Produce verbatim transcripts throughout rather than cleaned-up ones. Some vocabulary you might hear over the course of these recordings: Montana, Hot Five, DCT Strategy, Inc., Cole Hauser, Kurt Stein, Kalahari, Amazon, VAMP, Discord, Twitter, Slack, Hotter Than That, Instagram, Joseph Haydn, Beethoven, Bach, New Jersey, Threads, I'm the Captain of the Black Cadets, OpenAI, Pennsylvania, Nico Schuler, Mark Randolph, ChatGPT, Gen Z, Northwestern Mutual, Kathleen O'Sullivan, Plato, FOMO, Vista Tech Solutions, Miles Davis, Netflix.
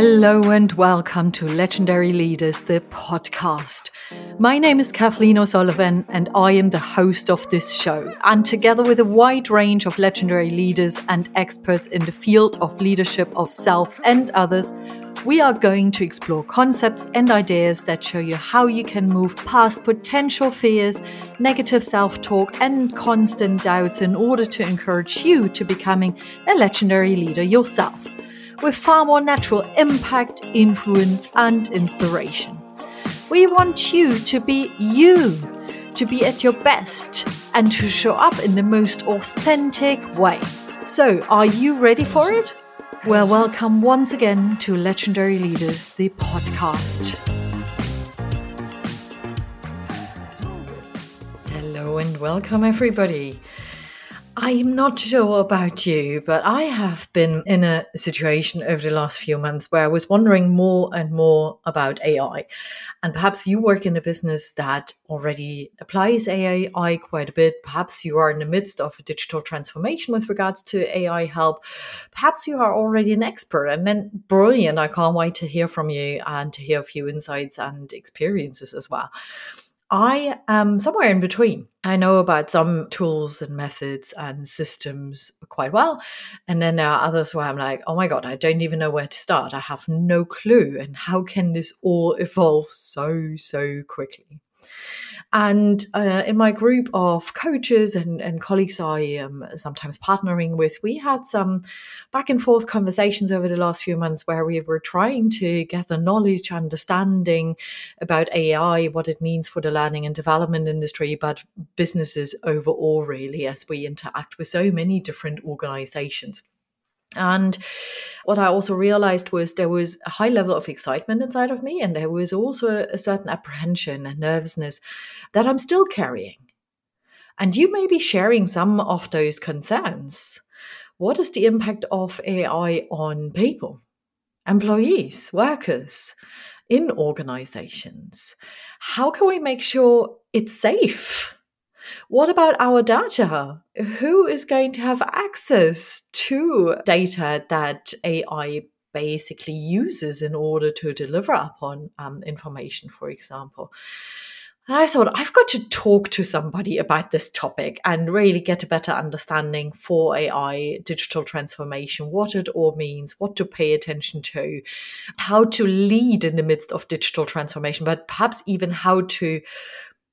Hello and welcome to Legendary Leaders, the podcast. My name is Kathleen O'Sullivan and I am the host of this show. And together with a wide range of legendary leaders and experts in the field of leadership of self and others, we are going to explore concepts and ideas that show you how you can move past potential fears, negative self-talk and constant doubts in order to encourage you to becoming a legendary leader yourself, with far more natural impact, influence, and inspiration. We want you to be you, to be at your best, and to show up in the most authentic way. So, are you ready for it? Well, welcome once again to Legendary Leaders, the podcast. Hello and welcome, everybody. I'm not sure about you, but I have been in a situation over the last few months where I was wondering more and more about A I. And perhaps you work in a business that already applies A I quite a bit. Perhaps you are in the midst of a digital transformation with regards to A I help. Perhaps you are already an expert, and then brilliant. I can't wait to hear from you and to hear a few insights and experiences as well. I am somewhere in between. I know about some tools and methods and systems quite well. And then there are others where I'm like, oh my God, I don't even know where to start. I have no clue. And how can this all evolve so, so quickly? And uh, in my group of coaches and, and colleagues I am sometimes partnering with, we had some back and forth conversations over the last few months where we were trying to gather knowledge, understanding about A I, what it means for the learning and development industry, but businesses overall, really, as we interact with so many different organizations. And what I also realized was there was a high level of excitement inside of me, and there was also a certain apprehension and nervousness that I'm still carrying. And you may be sharing some of those concerns. What is the impact of A I on people, employees, workers in organizations? How can we make sure it's safe? What about our data? Who is going to have access to data that A I basically uses in order to deliver upon um, information, for example? And I thought, I've got to talk to somebody about this topic and really get a better understanding for A I, digital transformation, what it all means, what to pay attention to, how to lead in the midst of digital transformation, but perhaps even how to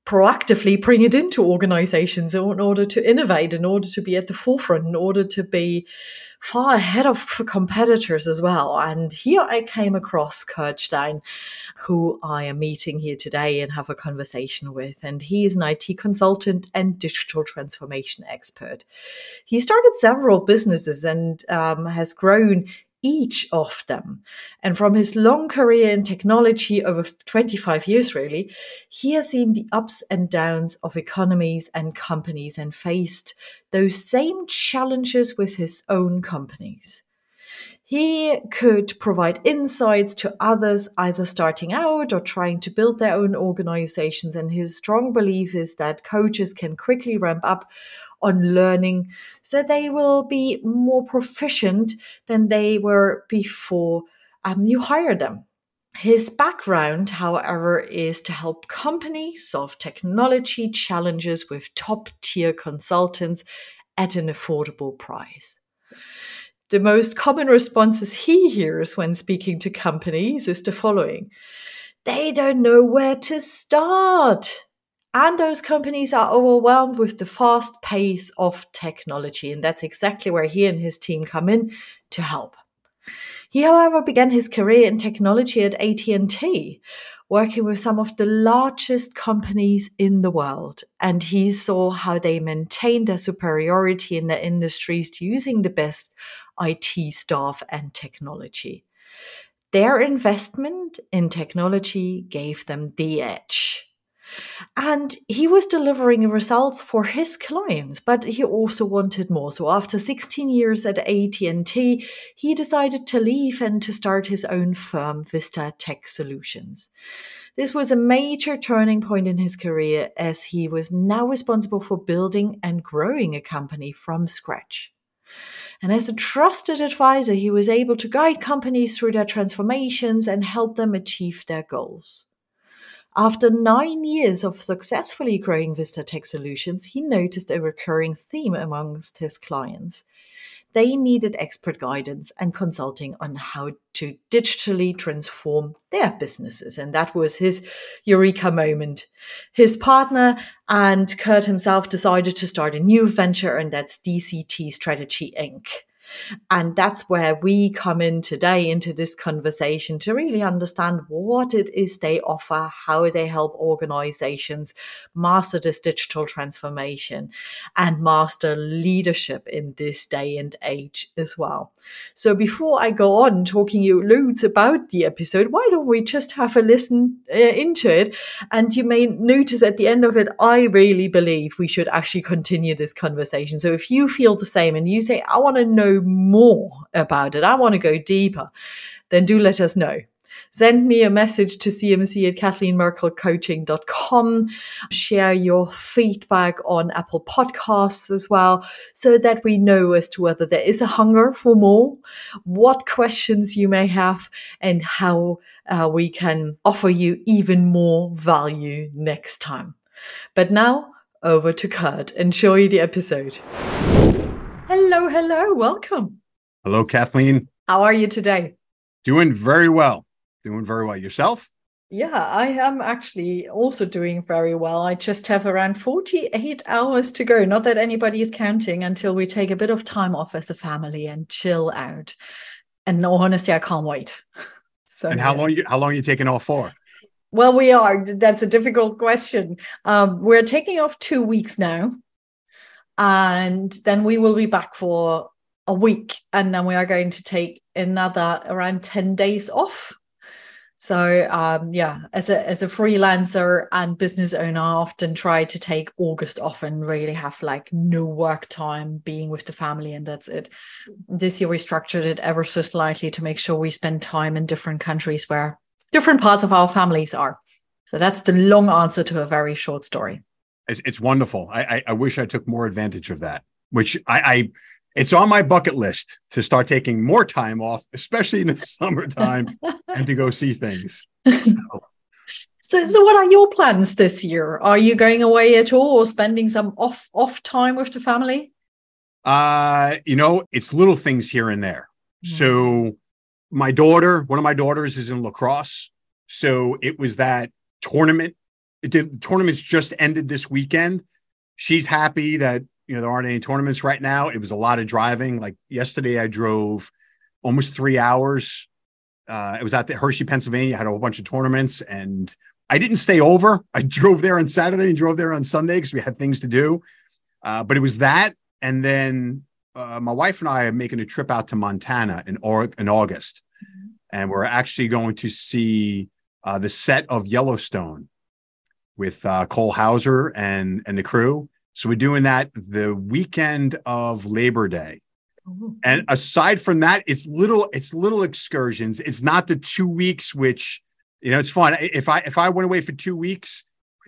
proactively bring it into organizations in order to innovate, in order to be at the forefront, in order to be far ahead of competitors as well. And here I came across Kurt Stein, who I am meeting here today and have a conversation with. And he is an I T consultant and digital transformation expert. He started several businesses and um, has grown each of them. And from his long career in technology over twenty-five years, really, he has seen the ups and downs of economies and companies and faced those same challenges with his own companies. He could provide insights to others either starting out or trying to build their own organizations. And his strong belief is that coaches can quickly ramp up on learning, so they will be more proficient than they were before um, you hire them. His background, however, is to help companies solve technology challenges with top-tier consultants at an affordable price. The most common responses he hears when speaking to companies is the following: they don't know where to start. And those companies are overwhelmed with the fast pace of technology. And that's exactly where he and his team come in to help. He, however, began his career in technology at A T and T, working with some of the largest companies in the world. And he saw how they maintained their superiority in their industries using the best I T staff and technology. Their investment in technology gave them the edge. And he was delivering results for his clients, but he also wanted more. So after sixteen years at A T and T, he decided to leave and to start his own firm, Vista Tech Solutions. This was a major turning point in his career, as he was now responsible for building and growing a company from scratch. And as a trusted advisor, he was able to guide companies through their transformations and help them achieve their goals. After nine years of successfully growing Vista Tech Solutions, he noticed a recurring theme amongst his clients. They needed expert guidance and consulting on how to digitally transform their businesses. And that was his eureka moment. His partner and Kurt himself decided to start a new venture, and that's D C T Strategy, Incorporated. And that's where we come in today into this conversation to really understand what it is they offer, how they help organizations master this digital transformation and master leadership in this day and age as well. So before I go on talking you loads about the episode, why don't we just have a listen uh, into it? And you may notice at the end of it, I really believe we should actually continue this conversation. So if you feel the same and you say, I want to know more about it, I want to go deeper, then do let us know. Send me a message to C M C at kathleen merkel coaching dot com. Share your feedback on Apple Podcasts as well, so that we know as to whether there is a hunger for more, what questions you may have, and how uh, we can offer you even more value next time. But now, over to Kurt. Enjoy the episode. Hello, hello, welcome. Hello, Kathleen. How are you today? Doing very well. Doing very well. Yourself? Yeah, I am actually also doing very well. I just have around forty-eight hours to go. Not that anybody is counting, until we take a bit of time off as a family and chill out. And no, honestly, I can't wait. So, and how long you, how long are you taking off for? Well, we are. That's a difficult question. Um, we're taking off two weeks now. And then we will be back for a week. And then we are going to take another around ten days off. So, um, yeah, as a as a freelancer and business owner, I often try to take August off and really have like no work time, being with the family, and that's it. This year we structured it ever so slightly to make sure we spend time in different countries where different parts of our families are. So that's the long answer to a very short story. It's, it's wonderful. I, I, I wish I took more advantage of that, which I, I, it's on my bucket list to start taking more time off, especially in the summertime, and to go see things. So. so, so what are your plans this year? Are you going away at all, or spending some off, off time with the family? Uh, you know, it's little things here and there. Mm. So my daughter, one of my daughters is in lacrosse. So it was that tournament. The tournament's just ended this weekend. She's happy that, you know, there aren't any tournaments right now. It was a lot of driving. Like yesterday, I drove almost three hours. Uh, it was out at Hershey, Pennsylvania. I had a whole bunch of tournaments, and I didn't stay over. I drove there on Saturday and drove there on Sunday because we had things to do. Uh, but it was that. And then uh, my wife and I are making a trip out to Montana in, or- in August. Mm-hmm. And we're actually going to see uh, the set of Yellowstone with uh, Cole Hauser and, and the crew. So we're doing that the weekend of Labor Day. Ooh. And aside from that, it's little, it's little excursions. It's not the two weeks, which, you know, it's fun. If I, if I went away for two weeks,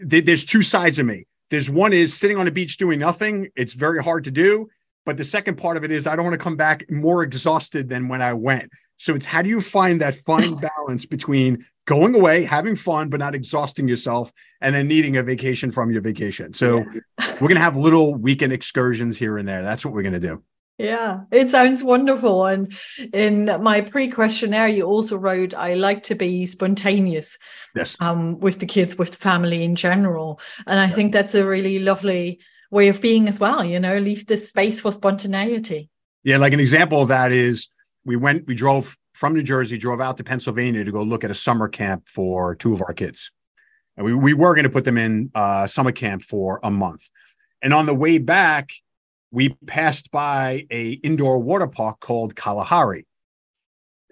th- there's two sides of me. There's one is sitting on a beach doing nothing. It's very hard to do. But the second part of it is I don't want to come back more exhausted than when I went. So it's how do you find that fine balance between going away, having fun, but not exhausting yourself, and then needing a vacation from your vacation. So yeah. We're going to have little weekend excursions here and there. That's what we're going to do. Yeah, it sounds wonderful. And in my pre-questionnaire, you also wrote, I like to be spontaneous. Yes. Um, with the kids, with the family in general. And I yes. think that's a really lovely way of being as well. You know, leave this space for spontaneity. Yeah, like an example of that is, We went, we drove from New Jersey, drove out to Pennsylvania to go look at a summer camp for two of our kids. And we, we were going to put them in uh, summer camp for a month. And on the way back, we passed by a indoor water park called Kalahari.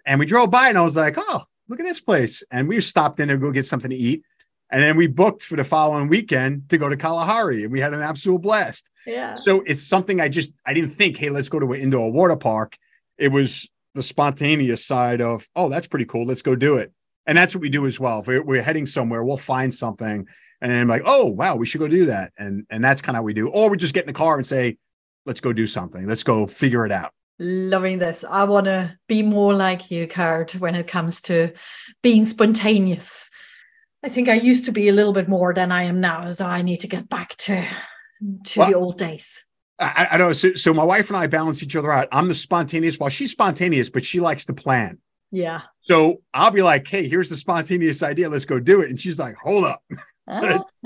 And we drove by and I was like, oh, look at this place. And we stopped in to go get something to eat. And then we booked for the following weekend to go to Kalahari, and we had an absolute blast. Yeah. So it's something I just, I didn't think, hey, let's go to an indoor water park. It was the spontaneous side of, oh, that's pretty cool. Let's go do it. And that's what we do as well. If we're, we're heading somewhere, we'll find something. And then I'm like, oh, wow, we should go do that. And and that's kind of how we do. Or we just get in the car and say, let's go do something. Let's go figure it out. Loving this. I want to be more like you, Kurt, when it comes to being spontaneous. I think I used to be a little bit more than I am now, so I need to get back to, to well, the old days. I, I know. So, so my wife and I balance each other out. I'm the spontaneous. Well, she's spontaneous, but she likes to plan. Yeah. So I'll be like, hey, here's the spontaneous idea. Let's go do it. And she's like, hold up. Oh. let's,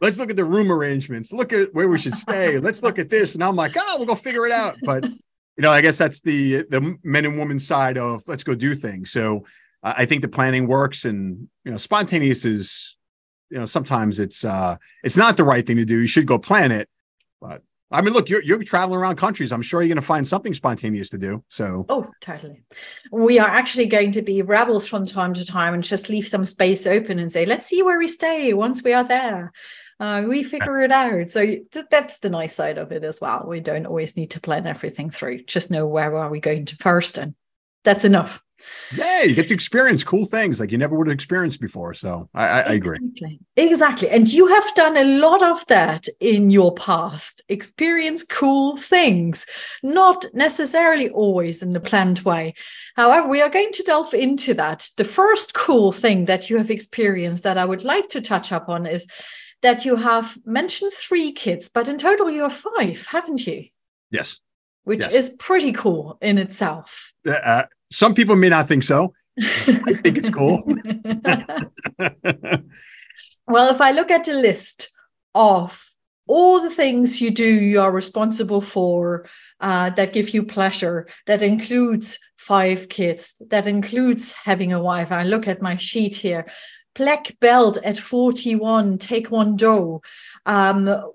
let's look at the room arrangements. Look at where we should stay. Let's look at this. And I'm like, oh, we'll go figure it out. But you know, I guess that's the the men and women side of let's go do things. So uh, I think the planning works, and you know, spontaneous is, you know, sometimes it's uh, it's not the right thing to do. You should go plan it. But I mean, look, you're you're traveling around countries. I'm sure you're going to find something spontaneous to do. So oh, totally. We are actually going to be rebels from time to time and just leave some space open and say, let's see where we stay once we are there. Uh, we figure it out. So th- that's the nice side of it as well. We don't always need to plan everything through. Just know where are we going to first, and that's enough. Yeah, you get to experience cool things like you never would have experienced before. So I, I, I agree. Exactly. Exactly. And you have done a lot of that in your past. Experience cool things, not necessarily always in the planned way. However, we are going to delve into that. The first cool thing that you have experienced that I would like to touch upon is that you have mentioned three kids, but in total you have five, haven't you? Yes. Which yes. is pretty cool in itself. Uh, some people may not think so. I think it's cool. Well, if I look at the list of all the things you do, you are responsible for, uh, that give you pleasure, that includes five kids, that includes having a wife. I look at my sheet here. Black belt at forty-one, Taekwondo. Um,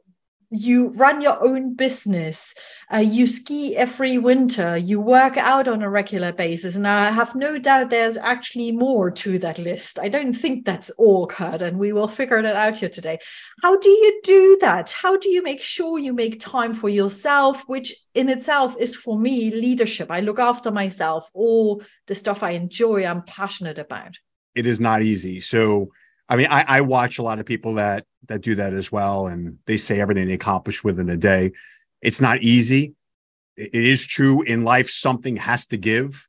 you run your own business. Uh, you ski every winter. You work out on a regular basis. And I have no doubt there's actually more to that list. I don't think that's all, Kurt, and we will figure that out here today. How do you do that? How do you make sure you make time for yourself, which in itself is, for me, leadership? I look after myself, all the stuff I enjoy, I'm passionate about. It is not easy. So, I mean, I, I watch a lot of people that that do that as well, and they say everything they accomplish within a day. It's not easy. It is true in life, something has to give,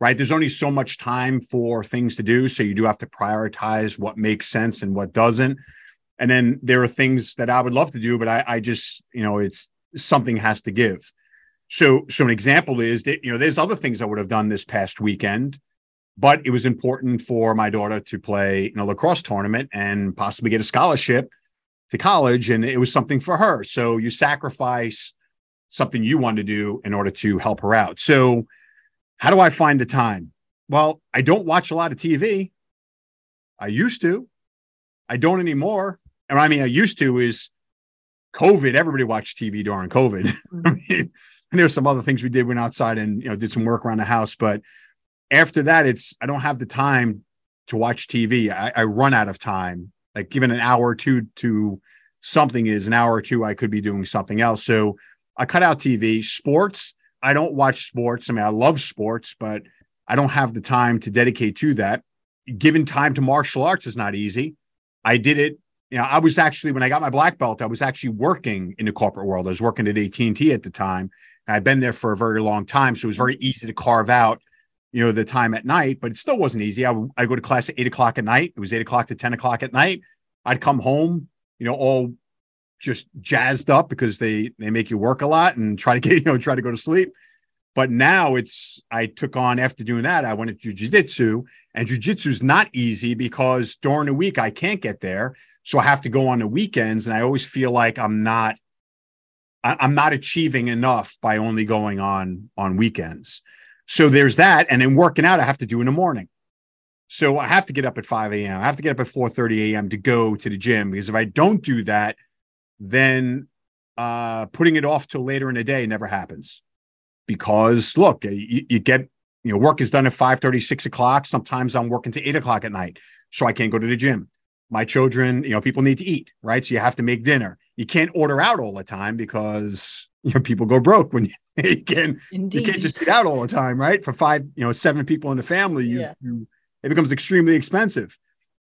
right? There's only so much time for things to do. So you do have to prioritize what makes sense and what doesn't. And then there are things that I would love to do, but I, I just, you know, it's something has to give. So, so an example is that, you know, there's other things I would have done this past weekend, but it was important for my daughter to play in a lacrosse tournament and possibly get a scholarship to college. And it was something for her. So you sacrifice something you want to do in order to help her out. So how do I find the time? Well, I don't watch a lot of T V. I used to. I don't anymore. And I mean, I used to is COVID. Everybody watched T V during COVID. Mm-hmm. I mean, and there's some other things we did. Went outside and, you know, did some work around the house, but after that, it's, I don't have the time to watch T V. I, I run out of time, like even an hour or two to something is an hour or two, I could be doing something else. So I cut out T V. Sports, I don't watch sports. I mean, I love sports, but I don't have the time to dedicate to that. Giving time to martial arts is not easy. I did it. You know, I was actually, when I got my black belt, I was actually working in the corporate world. I was working at A T and T at the time. I'd been there for a very long time. So it was very easy to carve out, you know, the time at night, but it still wasn't easy. I would, I'd go to class at eight o'clock at night. It was eight o'clock to ten o'clock at night. I'd come home, you know, all just jazzed up because they, they make you work a lot and try to get, you know, try to go to sleep. But now it's, I took on after doing that, I went into jiu-jitsu, and jiu-jitsu is not easy because during the week I can't get there. So I have to go on the weekends. And I always feel like I'm not, I, I'm not achieving enough by only going on, on weekends. So there's that. And then working out, I have to do in the morning. So I have to get up at five a.m. I have to get up at four thirty a.m. to go to the gym, because if I don't do that, then uh, putting it off till later in the day never happens. Because look, you, you get, you know, work is done at five thirty, six o'clock. Sometimes I'm working to eight o'clock at night, so I can't go to the gym. My children, you know, people need to eat, right? So you have to make dinner. You can't order out all the time because, you know, people go broke when you, you can. Indeed. You can't just eat out all the time, right? For five, you know, seven people in the family, you, yeah. you it becomes extremely expensive.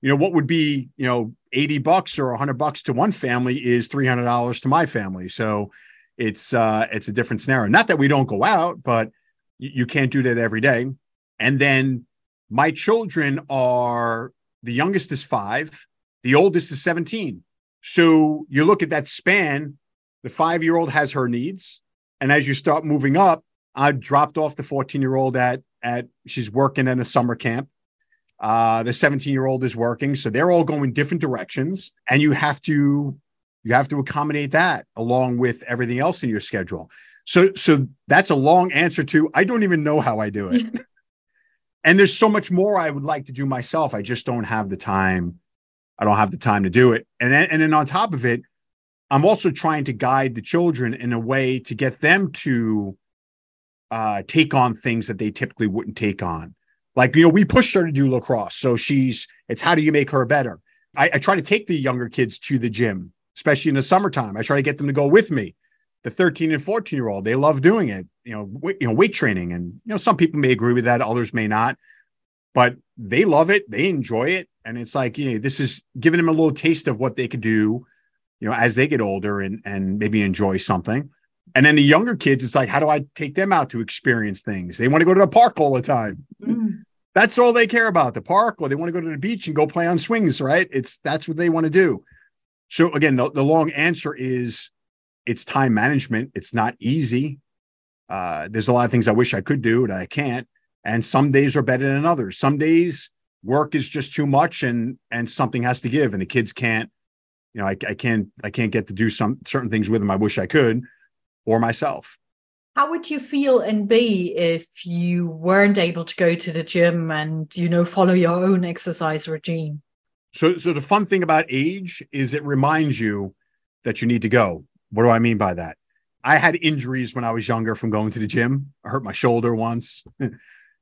You know, what would be, you know, eighty bucks or one hundred bucks to one family is three hundred dollars to my family. So it's uh, it's a different scenario. Not that we don't go out, but You can't do that every day. And then my children are, the youngest is five, the oldest is seventeen. So you look at that span, the five-year-old has her needs. And as you start moving up, I dropped off the fourteen-year-old at, at she's working in a summer camp. Uh, the seventeen-year-old is working. So they're all going different directions. And you have to, you have to accommodate that along with everything else in your schedule. So, so that's a long answer to, I don't even know how I do it. Yeah. And there's so much more I would like to do myself. I just don't have the time. I don't have the time to do it. And then, and then on top of it, I'm also trying to guide the children in a way to get them to uh, take on things that they typically wouldn't take on. Like, you know, we pushed her to do lacrosse. So she's, it's how do you make her better? I, I try to take the younger kids to the gym, especially in the summertime. I try to get them to go with me. The thirteen and fourteen year old, they love doing it, you know, w- you know, weight training. And, you know, some people may agree with that, others may not, but they love it. They enjoy it. And it's like, you know, this is giving them a little taste of what they could do, you know, as they get older and, and maybe enjoy something. And then the younger kids, it's like, how do I take them out to experience things? They want to go to the park all the time. Mm. That's all they care about, the park, or they want to go to the beach and go play on swings, right? It's that's what they want to do. So again, the, the long answer is it's time management. It's not easy. Uh, there's a lot of things I wish I could do that I can't. And some days are better than others. Some days work is just too much and, and something has to give and the kids can't, you know, I, I can't, I can't get to do some certain things with them. I wish I could, or myself. How would you feel and be if you weren't able to go to the gym and, you know, follow your own exercise regime? So, so the fun thing about age is it reminds you that you need to go. What do I mean by that? I had injuries when I was younger from going to the gym. I hurt my shoulder once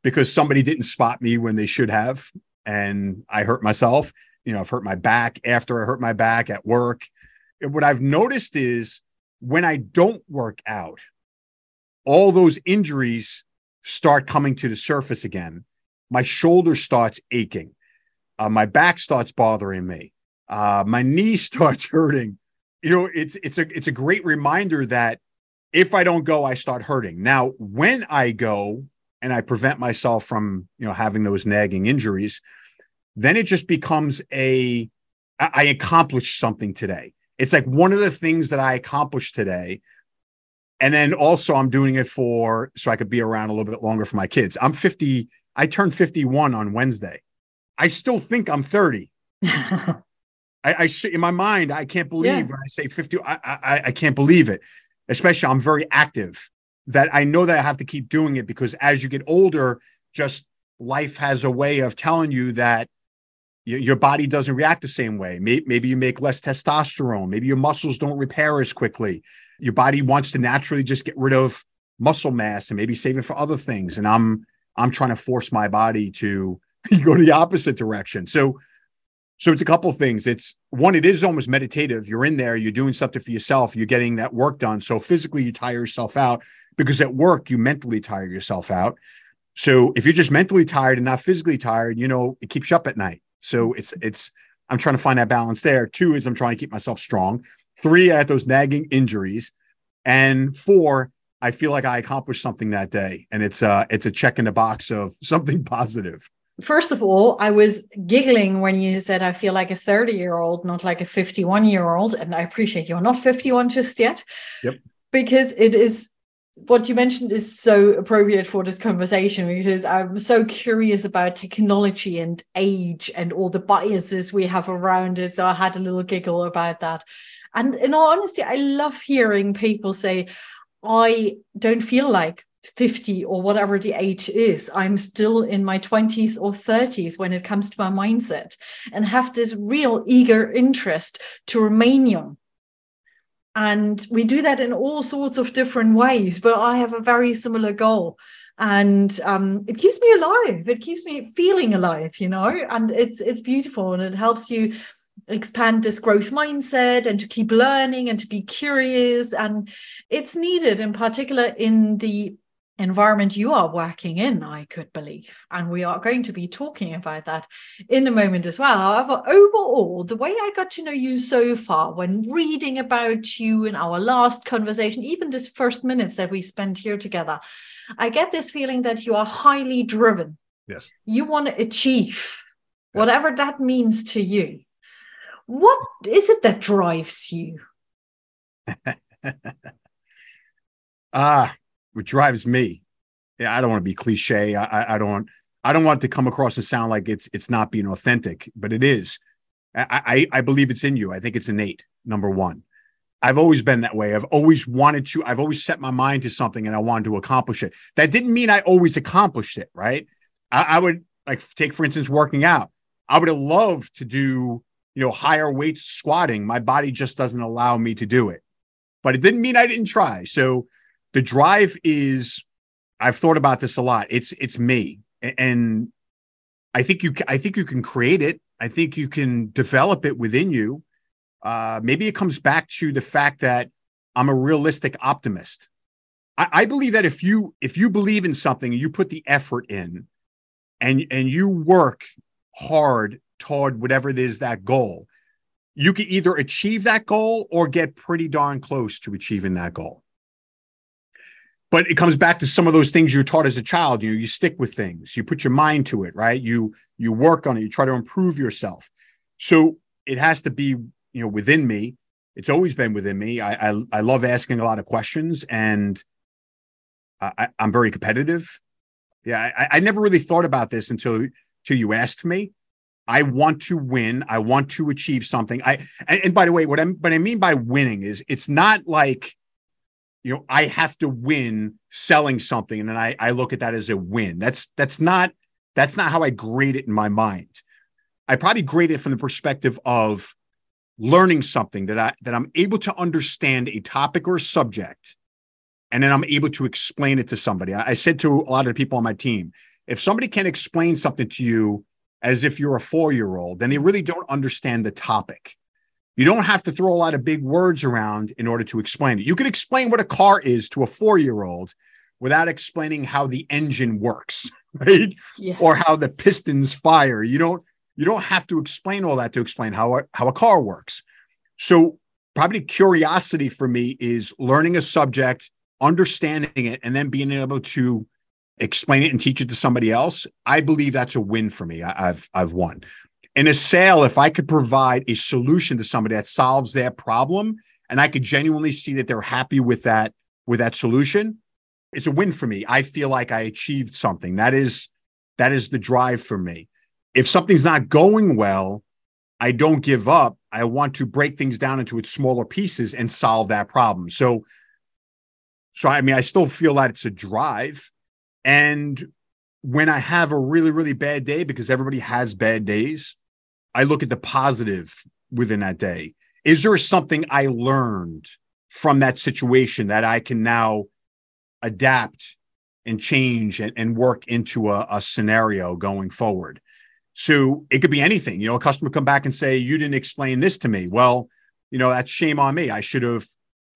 because somebody didn't spot me when they should have. And I hurt myself. You know, I've hurt my back after I hurt my back at work. And what I've noticed is when I don't work out, all those injuries start coming to the surface again. My shoulder starts aching. Uh, my back starts bothering me. Uh, my knee starts hurting. You know, it's it's a it's a great reminder that if I don't go, I start hurting. Now, when I go and I prevent myself from, you know, having those nagging injuries, then it just becomes a, I accomplished something today. It's like one of the things that I accomplished today. And then also I'm doing it for, so I could be around a little bit longer for my kids. I'm fifty. I turned fifty-one on Wednesday. I still think I'm thirty. I, I in my mind, I can't believe yeah. when I say fifty, I, I I can't believe it. Especially, I'm very active. That I know that I have to keep doing it because as you get older, just life has a way of telling you that you, your body doesn't react the same way. Maybe, maybe you make less testosterone. Maybe your muscles don't repair as quickly. Your body wants to naturally just get rid of muscle mass and maybe save it for other things. And I'm I'm trying to force my body to go the opposite direction. So. So it's a couple of things. It's one, it is almost meditative. You're in there, you're doing something for yourself, you're getting that work done. So physically you tire yourself out because at work you mentally tire yourself out. So if you're just mentally tired and not physically tired, you know, it keeps you up at night. So it's, it's, I'm trying to find that balance there. Two is I'm trying to keep myself strong. Three, I had those nagging injuries. And four, I feel like I accomplished something that day. And it's uh it's a check in the box of something positive. First of all, I was giggling when you said, I feel like a thirty-year-old, not like a fifty-one-year-old. And I appreciate you're not fifty-one just yet. Yep. Because it is, what you mentioned is so appropriate for this conversation, because I'm so curious about technology and age and all the biases we have around it. So I had a little giggle about that. And in all honesty, I love hearing people say, I don't feel like fifty or whatever the age is. I'm still in my twenties or thirties when it comes to my mindset, and have this real eager interest to remain young. And we do that in all sorts of different ways, but I have a very similar goal, and um, it keeps me alive. It keeps me feeling alive, you know, and it's it's beautiful, and it helps you expand this growth mindset and to keep learning and to be curious. And it's needed in particular in the environment you are working in, I could believe. And we are going to be talking about that in a moment as well. However, overall, the way I got to know you so far, when reading about you in our last conversation, even this first minutes that we spent here together, I get this feeling that you are highly driven. Yes. You want to achieve yes. whatever that means to you. What is it that drives you? Ah, what drives me? Yeah, I don't want to be cliche. I, I don't. I don't want it to come across and sound like it's it's not being authentic, but it is. I, I I believe it's in you. I think it's innate. Number one, I've always been that way. I've always wanted to. I've always set my mind to something, and I wanted to accomplish it. That didn't mean I always accomplished it, right? I, I would like take, for instance, working out. I would have loved to do, you know, higher weights squatting. My body just doesn't allow me to do it, but it didn't mean I didn't try. So the drive is, I've thought about this a lot. It's, it's me. And I think you, I think you can create it. I think you can develop it within you. Uh, maybe it comes back to the fact that I'm a realistic optimist. I, I believe that if you, if you believe in something, you put the effort in and, and you work hard toward whatever it is, that goal, you can either achieve that goal or get pretty darn close to achieving that goal. But it comes back to some of those things you were taught as a child. You know, you stick with things, you put your mind to it, right? You, you work on it, you try to improve yourself. So it has to be, you know, within me. It's always been within me. I, I, I love asking a lot of questions, and I, I'm very competitive. Yeah. I, I never really thought about this until, until you asked me. I want to win. I want to achieve something. I, and, and by the way, what I'm, what I mean by winning is it's not like, you know, I have to win selling something, and then I, I look at that as a win. That's that's not that's not how I grade it in my mind. I probably grade it from the perspective of learning something that I that I'm able to understand a topic or a subject, and then I'm able to explain it to somebody. I, I said to a lot of the people on my team, if somebody can't explain something to you as if you're a four-year-old, then they really don't understand the topic. You don't have to throw a lot of big words around in order to explain it. You can explain what a car is to a four-year-old without explaining how the engine works, right? Yes. Or how the pistons fire. You don't, you don't have to explain all that to explain how a, how a car works. So probably curiosity for me is learning a subject, understanding it, and then being able to explain it and teach it to somebody else. I believe that's a win for me. I, I've I've won. In a sale, if I could provide a solution to somebody that solves their problem, and I could genuinely see that they're happy with that, with that solution, it's a win for me. I feel like I achieved something. That is, that is the drive for me. If something's not going well, I don't give up. I want to break things down into its smaller pieces and solve that problem. So, so I mean, I still feel that it's a drive. And when I have a really, really bad day, because everybody has bad days, I look at the positive within that day. Is there something I learned from that situation that I can now adapt and change and, and work into a, a scenario going forward? So it could be anything. You know, a customer come back and say, you didn't explain this to me. Well, you know, that's shame on me. I should have,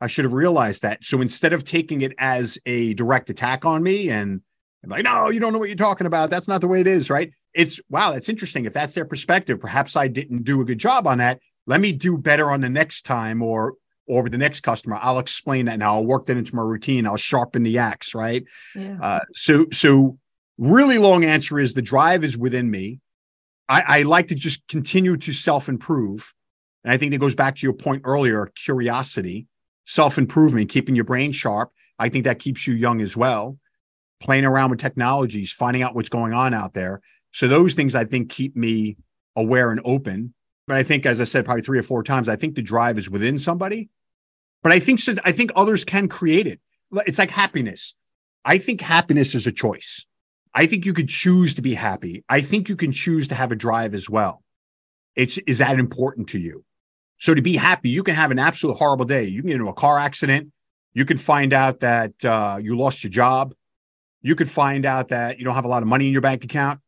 I should have realized that. So instead of taking it as a direct attack on me and I'm like, no, you don't know what you're talking about. That's not the way it is, right? It's, wow, that's interesting. If that's their perspective, perhaps I didn't do a good job on that. Let me do better on the next time, or or with the next customer. I'll explain that now. I'll work that into my routine. I'll sharpen the axe, right? Yeah. Uh, so, so really long answer is the drive is within me. I, I like to just continue to self-improve. And I think that goes back to your point earlier, curiosity, self-improvement, keeping your brain sharp. I think that keeps you young as well. Playing around with technologies, finding out what's going on out there. So those things, I think, keep me aware and open. But I think, as I said, probably three or four times, I think the drive is within somebody. But I think I think others can create it. It's like happiness. I think happiness is a choice. I think you could choose to be happy. I think you can choose to have a drive as well. It's, is that important to you? So to be happy, you can have an absolute horrible day. You can get into a car accident. You can find out that uh, you lost your job. You could find out that you don't have a lot of money in your bank account,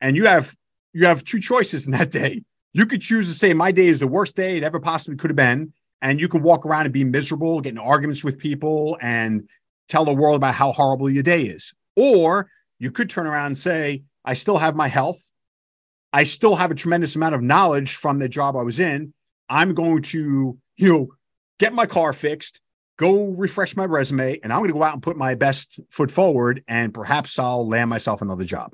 and you have, you have two choices in that day. You could choose to say, my day is the worst day it ever possibly could have been. And you could walk around and be miserable, get in arguments with people and tell the world about how horrible your day is. Or you could turn around and say, I still have my health. I still have a tremendous amount of knowledge from the job I was in. I'm going to, you know, get my car fixed, go refresh my resume, and I'm going to go out and put my best foot forward, and perhaps I'll land myself another job.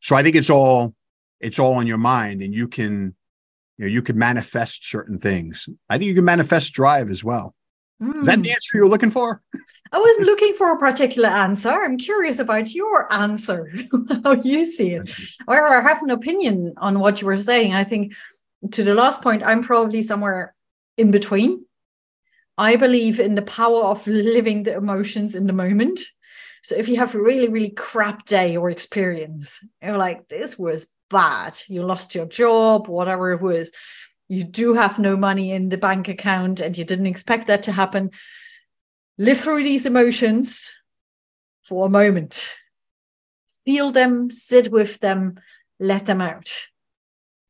So I think it's all, it's all on your mind, and you can, you know, you can manifest certain things. I think you can manifest drive as well. Mm. Is that the answer you're looking for? I wasn't looking for a particular answer. I'm curious about your answer, how you see it. Or I have an opinion on what you were saying. I think to the last point, I'm probably somewhere in between. I believe in the power of living the emotions in the moment. So if you have a really, really crap day or experience, you're like, this was bad. You lost your job, whatever it was. You do have no money in the bank account and you didn't expect that to happen. Live through these emotions for a moment. Feel them, sit with them, let them out.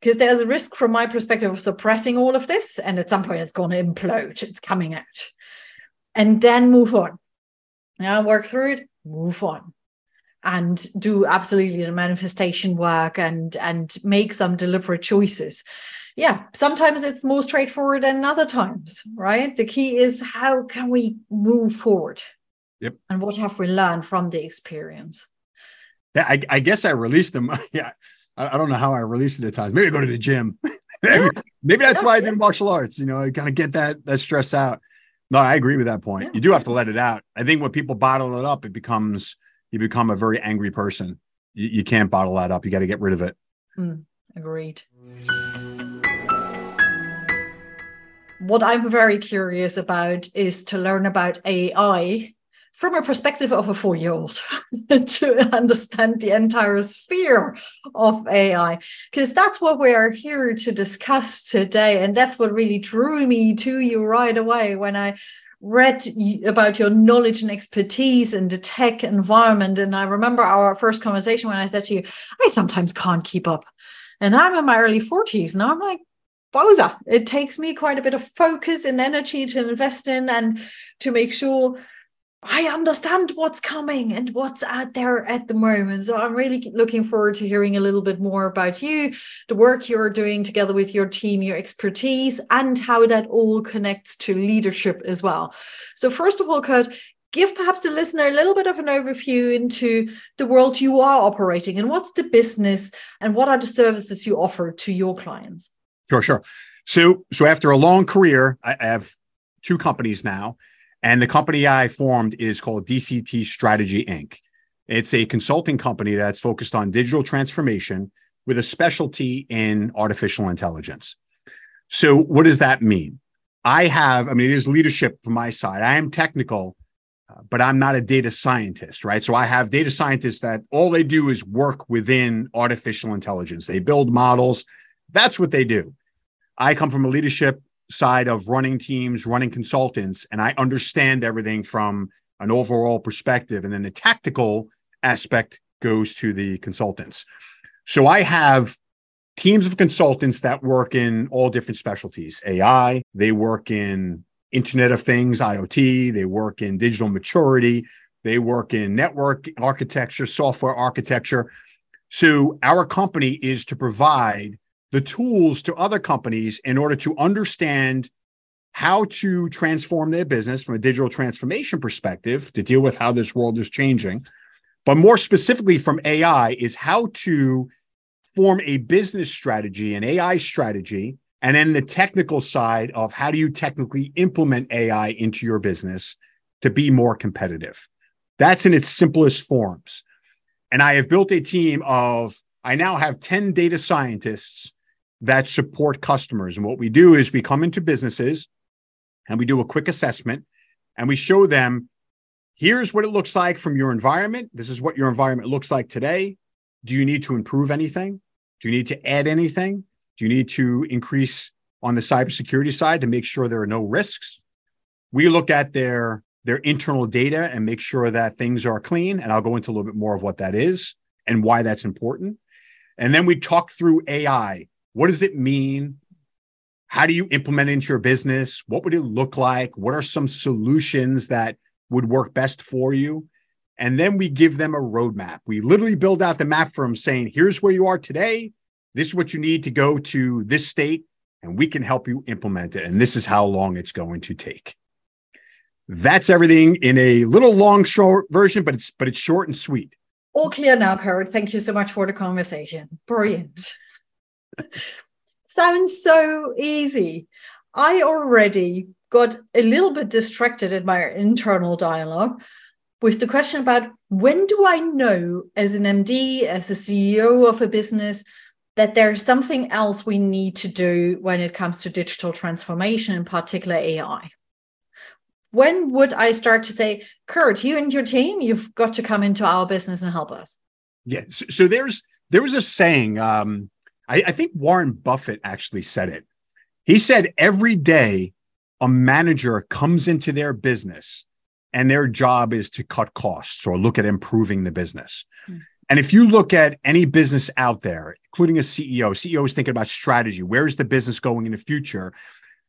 Because there's a risk from my perspective of suppressing all of this. And at some point, it's going to implode. It's coming out. And then move on. Now work through it, move on. And do absolutely the manifestation work and, and make some deliberate choices. Yeah, sometimes it's more straightforward than other times, right? The key is how can we move forward? Yep. And what have we learned from the experience? Yeah, I, I guess I released them. Yeah. I don't know how I released it at times. Maybe I go to the gym. maybe, yeah. maybe that's yeah. why I did martial arts. You know, I kind of get that that stress out. No, I agree with that point. Yeah. You do have to let it out. I think when people bottle it up, it becomes, you become a very angry person. You, you can't bottle that up. You got to get rid of it. Mm, agreed. What I'm very curious about is to learn about A I from a perspective of a four-year-old to understand the entire sphere of A I, because that's what we are here to discuss today. And that's what really drew me to you right away when I read about your knowledge and expertise in the tech environment. And I remember our first conversation when I said to you, I sometimes can't keep up. And I'm in my early forties now. I'm like, Bowser, it takes me quite a bit of focus and energy to invest in and to make sure I understand what's coming and what's out there at the moment. So I'm really looking forward to hearing a little bit more about you, the work you're doing together with your team, your expertise, and how that all connects to leadership as well. So first of all, Kurt, give perhaps the listener a little bit of an overview into the world you are operating and what's the business and what are the services you offer to your clients? Sure, sure. So, so after a long career, I have two companies now. And the company I formed is called D C T Strategy, Incorporated. It's a consulting company that's focused on digital transformation with a specialty in artificial intelligence. So what does that mean? I have, I mean, it is leadership from my side. I am technical, uh, but I'm not a data scientist, right? So I have data scientists that all they do is work within artificial intelligence. They build models. That's what they do. I come from a leadership side of running teams, running consultants, and I understand everything from an overall perspective. And then the tactical aspect goes to the consultants. So I have teams of consultants that work in all different specialties, A I, they work in Internet of Things, I O T, they work in digital maturity, they work in network architecture, software architecture. So our company is to provide the tools to other companies in order to understand how to transform their business from a digital transformation perspective to deal with how this world is changing. But more specifically from A I is how to form a business strategy, an A I strategy, and then the technical side of how do you technically implement A I into your business to be more competitive. That's in its simplest forms. And I have built a team of, I now have ten data scientists that support customers. And what we do is we come into businesses and we do a quick assessment and we show them, here's what it looks like from your environment. This is what your environment looks like today. Do you need to improve anything? Do you need to add anything? Do you need to increase on the cybersecurity side to make sure there are no risks? We look at their, their internal data and make sure that things are clean. And I'll go into a little bit more of what that is and why that's important. And then we talk through A I. What does it mean? How do you implement it into your business? What would it look like? What are some solutions that would work best for you. And then we give them a roadmap. We literally build out the map from saying, here's where you are today. This is what you need to go to this state, and we can help you implement it. And this is how long it's going to take. That's everything in a little long, short version, but it's but it's short and sweet. All clear now, Kurt. Thank you so much for the conversation. Brilliant. Sounds so easy. I already got a little bit distracted in my internal dialogue with the question about, when do I know as an M D, as a C E O of a business, that there's something else we need to do when it comes to digital transformation, in particular A I? When would I start to say, Kurt, you and your team, you've got to come into our business and help us? Yeah. So, so there's there was a saying, um, I, I think Warren Buffett actually said it. He said every day a manager comes into their business and their job is to cut costs or look at improving the business. Mm-hmm. And if you look at any business out there, including a C E O, C E O is thinking about strategy. Where is the business going in the future?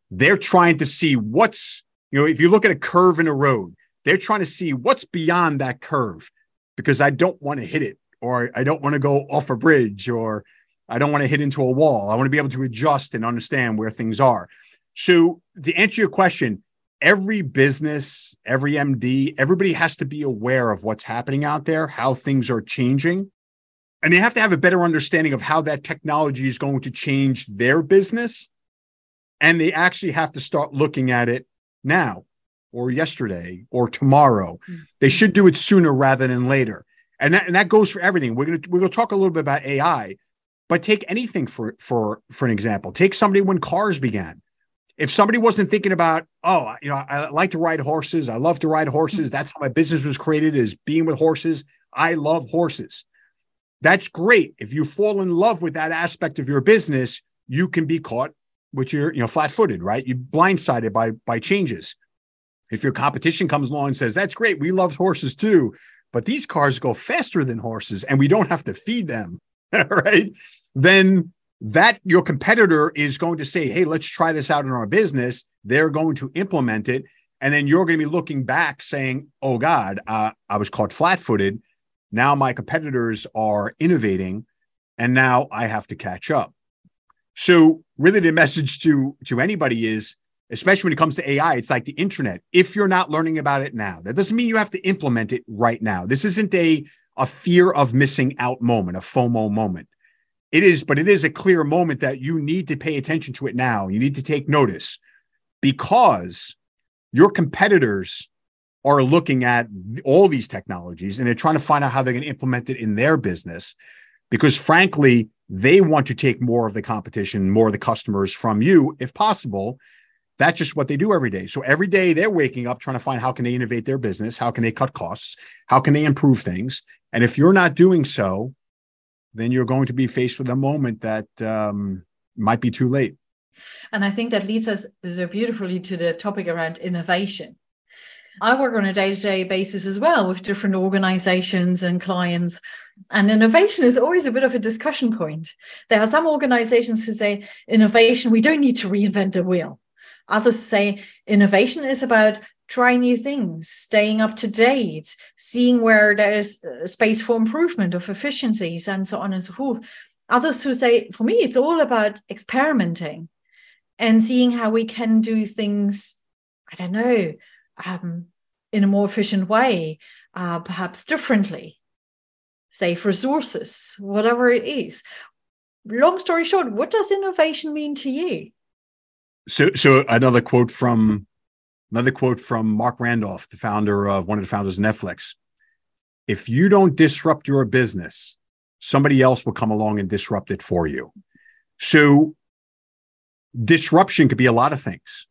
They're trying to see what's, you know, if you look at a curve in a road, they're trying to see what's beyond that curve, because I don't want to hit it, or I don't want to go off a bridge, or I don't want to hit into a wall. I want to be able to adjust and understand where things are. So to answer your question, every business, every M D, everybody has to be aware of what's happening out there, how things are changing. And they have to have a better understanding of how that technology is going to change their business. And they actually have to start looking at it now, or yesterday, or tomorrow. Mm-hmm. They should do it sooner rather than later. And that, and that goes for everything. We're going to, we're going to talk a little bit about A I, but take anything for, for, for an example. Take somebody when cars began. If somebody wasn't thinking about, oh, you know, I like to ride horses. I love to ride horses. Mm-hmm. That's how my business was created, is being with horses. I love horses. That's great. If you fall in love with that aspect of your business, you can be caught which you're, you know, flat-footed, right? You're blindsided by, by changes. If your competition comes along and says, that's great, we love horses too, but these cars go faster than horses and we don't have to feed them, right? Then that your competitor is going to say, hey, let's try this out in our business. They're going to implement it. And then you're going to be looking back saying, oh God, uh, I was caught flat-footed. Now my competitors are innovating and now I have to catch up. So really the message to, to anybody is, especially when it comes to A I, it's like the internet. If you're not learning about it now, that doesn't mean you have to implement it right now. This isn't a, a fear of missing out moment, a FOMO moment. It is, but it is a clear moment that you need to pay attention to it now. You need to take notice, because your competitors are looking at all these technologies and they're trying to find out how they're going to implement it in their business, because frankly, they want to take more of the competition, more of the customers from you, if possible. That's just what they do every day. So every day they're waking up trying to find, how can they innovate their business? How can they cut costs? How can they improve things? And if you're not doing so, then you're going to be faced with a moment that um, might be too late. And I think that leads us so beautifully to the topic around innovation. I work on a day-to-day basis as well with different organizations and clients, and innovation is always a bit of a discussion point. There are some organizations who say, innovation, we don't need to reinvent the wheel. Others say innovation is about trying new things, staying up to date, seeing where there is space for improvement of efficiencies and so on and so forth. Others who say, for me, it's all about experimenting and seeing how we can do things, I don't know, Um, in a more efficient way, uh, perhaps differently, save resources, whatever it is. Long story short, what does innovation mean to you? So, so another quote from another quote from Mark Randolph, the founder of one of the founders of Netflix. If you don't disrupt your business, somebody else will come along and disrupt it for you. So, disruption could be a lot of things.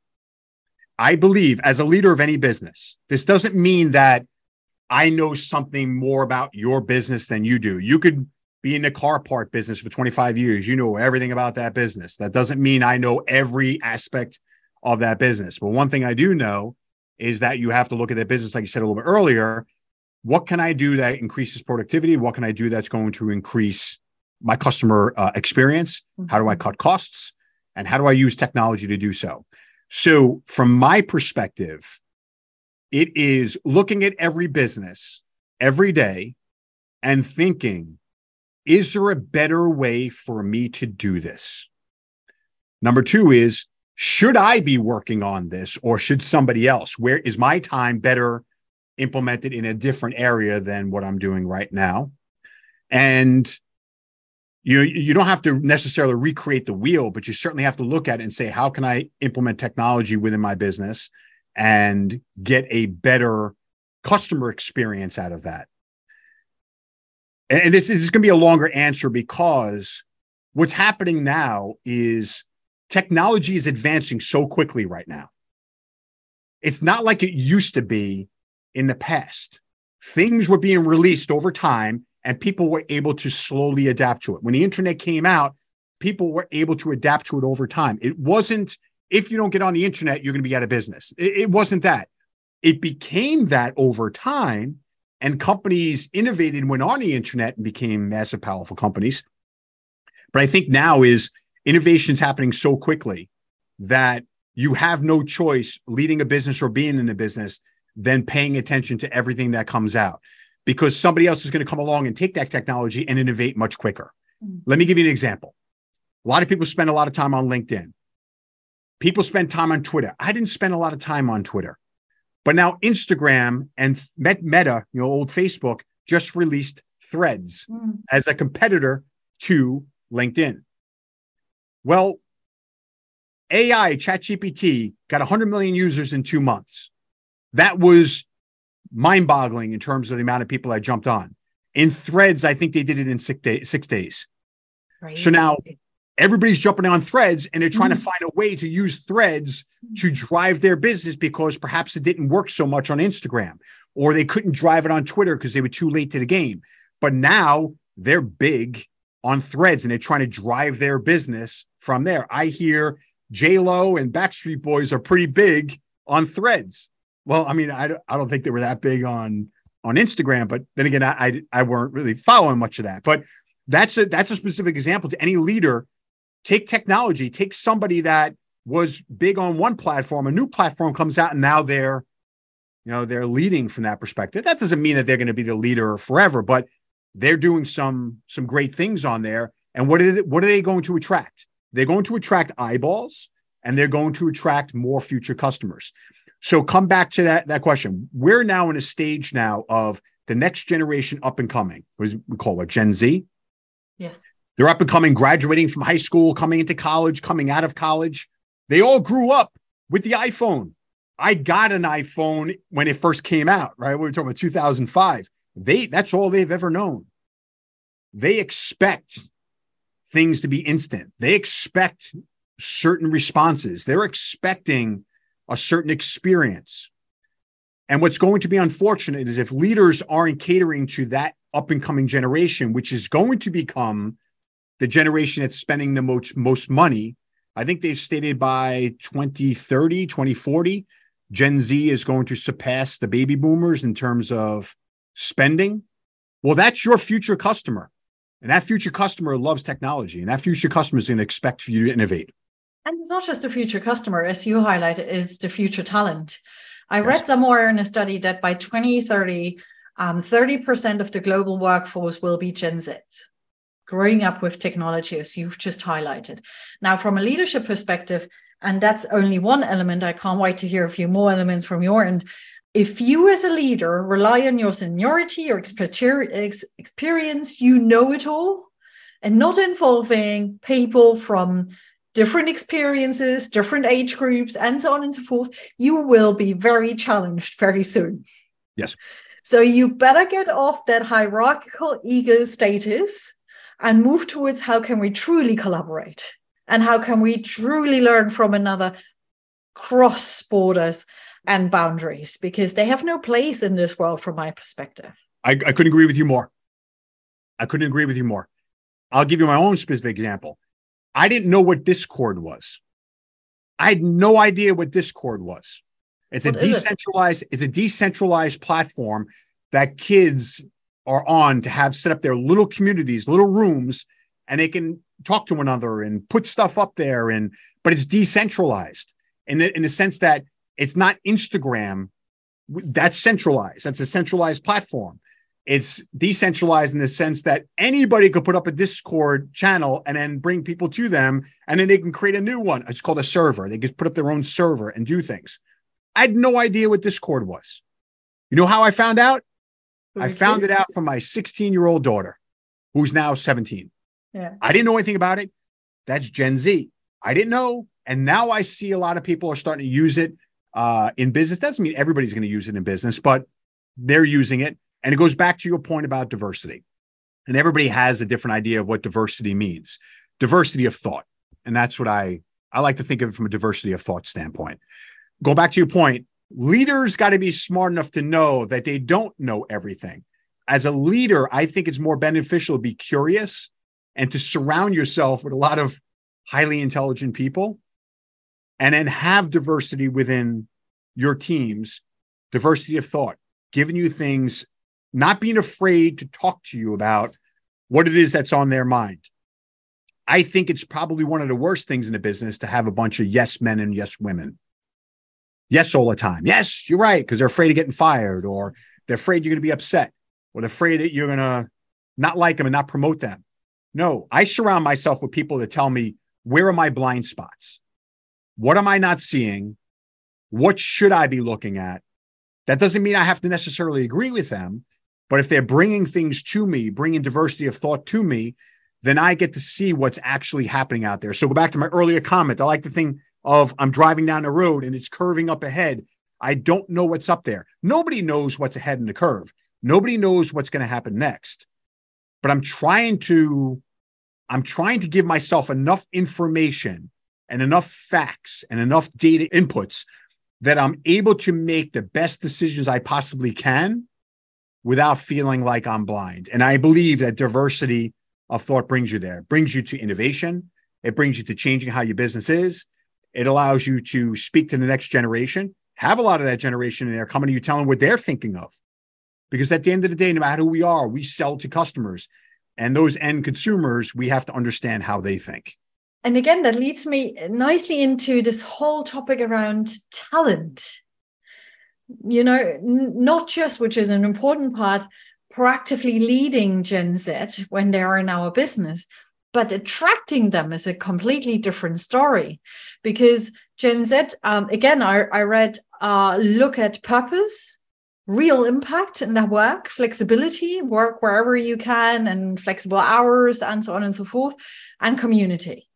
I believe, as a leader of any business, this doesn't mean that I know something more about your business than you do. You could be in the car part business for twenty-five years. You know everything about that business. That doesn't mean I know every aspect of that business. But one thing I do know is that you have to look at that business, like you said a little bit earlier. What can I do that increases productivity? What can I do that's going to increase my customer uh, experience? How do I cut costs? And how do I use technology to do so? So from my perspective, It is looking at every business every day and thinking, is there a better way for me to do this? Number two is, should I be working on this or should somebody else? Where is my time better implemented in a different area than what I'm doing right now? And you, you don't have to necessarily recreate the wheel, but you certainly have to look at it and say, how can I implement technology within my business and get a better customer experience out of that? And this is going to be a longer answer because what's happening now is technology is advancing so quickly right now. It's not like it used to be in the past. Things were being released over time and people were able to slowly adapt to it. When the internet came out, people were able to adapt to it over time. It wasn't, if you don't get on the internet, you're going to be out of business. It, it wasn't that. It became that over time. And companies innovated, went on the internet and became massive, powerful companies. But I think now is innovation's happening so quickly that you have no choice leading a business or being in a business than paying attention to everything that comes out, because somebody else is going to come along and take that technology and innovate much quicker. Mm-hmm. Let me give you an example. A lot of people spend a lot of time on LinkedIn. People spend time on Twitter. I didn't spend a lot of time on Twitter. But now Instagram and Meta, you know, old Facebook, just released Threads mm. as a competitor to LinkedIn. Well, A I, ChatGPT, got one hundred million users in two months. That was mind-boggling in terms of the amount of people that jumped on. In Threads, I think they did it in six, day, six days. Right. So now everybody's jumping on Threads and they're trying mm-hmm. to find a way to use Threads to drive their business because perhaps it didn't work so much on Instagram or they couldn't drive it on Twitter because they were too late to the game. But now they're big on Threads and they're trying to drive their business from there. I hear J-Lo and Backstreet Boys are pretty big on Threads. Well, I mean, I don't, I don't think they were that big on, on Instagram, but then again, I, I, I weren't really following much of that. But that's a, that's a specific example to any leader. Take technology, take somebody that was big on one platform, a new platform comes out and now they're, you know, they're leading from that perspective. That doesn't mean that they're going to be the leader forever, but they're doing some, some great things on there. And what is it, what are they going to attract? They're going to attract eyeballs and they're going to attract more future customers. So come back to that, that question. We're now in a stage now of the next generation up and coming, we call it Gen Z. Yes. They're up and coming, graduating from high school, coming into college, coming out of college. They all grew up with the iPhone. I got an iPhone when it first came out, right? We were talking about two thousand five. They, that's all they've ever known. They expect things to be instant. They expect certain responses. They're expecting a certain experience. And what's going to be unfortunate is if leaders aren't catering to that up and coming generation, which is going to become the generation that's spending the most, most money. I think they've stated by twenty thirty, twenty forty, Gen Z is going to surpass the baby boomers in terms of spending. Well, that's your future customer. And that future customer loves technology. And that future customer is going to expect for you to innovate. And it's not just the future customer, as you highlighted, it's the future talent. I yes. read somewhere in a study that by twenty thirty, um, thirty percent of the global workforce will be Gen Z, growing up with technology, as you've just highlighted. Now, from a leadership perspective, and that's only one element, I can't wait to hear a few more elements from your end. If you as a leader rely on your seniority or experience, you know it all, and not involving people from different experiences, different age groups, and so on and so forth, you will be very challenged very soon. Yes. So you better get off that hierarchical ego status and move towards how can we truly collaborate and how can we truly learn from another cross borders and boundaries, because they have no place in this world from my perspective. I, I couldn't agree with you more. I couldn't agree with you more. I'll give you my own specific example. I didn't know what Discord was. I had no idea what Discord was. It's what a decentralized, it? it's a decentralized platform that kids are on to have set up their little communities, little rooms, and they can talk to one another and put stuff up there. And but it's decentralized in the, in the sense that it's not Instagram that's centralized. That's a centralized platform. It's decentralized in the sense that anybody could put up a Discord channel and then bring people to them, and then they can create a new one. It's called a server. They just put up their own server and do things. I had no idea what Discord was. You know how I found out? I found it out from my sixteen-year-old daughter, who's now seventeen. Yeah. I didn't know anything about it. That's Gen Z. I didn't know. And now I see a lot of people are starting to use it uh, in business. Doesn't mean everybody's going to use it in business, but they're using it. And it goes back to your point about diversity. And everybody has a different idea of what diversity means. Diversity of thought. And that's what I, I like to think of it from a diversity of thought standpoint. Go back to your point. Leaders got to be smart enough to know that they don't know everything. As a leader, I think it's more beneficial to be curious and to surround yourself with a lot of highly intelligent people, and then have diversity within your teams, diversity of thought, giving you things, not being afraid to talk to you about what it is that's on their mind. I think it's probably one of the worst things in the business to have a bunch of yes men and yes women. Yes, all the time. Yes, you're right, because they're afraid of getting fired, or they're afraid you're going to be upset, or they're afraid that you're going to not like them and not promote them. No, I surround myself with people that tell me, where are my blind spots? What am I not seeing? What should I be looking at? That doesn't mean I have to necessarily agree with them, but if they're bringing things to me, bringing diversity of thought to me, then I get to see what's actually happening out there. So go back to my earlier comment. I like the thing of I'm driving down the road and it's curving up ahead. I don't know what's up there. Nobody knows what's ahead in the curve. Nobody knows what's going to happen next. But I'm trying to, I'm trying to give myself enough information and enough facts and enough data inputs that I'm able to make the best decisions I possibly can without feeling like I'm blind. And I believe that diversity of thought brings you there. It brings you to innovation. It brings you to changing how your business is. It allows you to speak to the next generation, have a lot of that generation in there coming to you, telling what they're thinking of. Because at the end of the day, no matter who we are, we sell to customers. And those end consumers, we have to understand how they think. And again, that leads me nicely into this whole topic around talent. You know, n- not just, which is an important part, proactively leading Gen Z when they are in our business. But attracting them is a completely different story, because Gen Z, um, again, I, I read, uh, look at purpose, real impact in their work, flexibility, work wherever you can, and flexible hours, and so on and so forth, and community,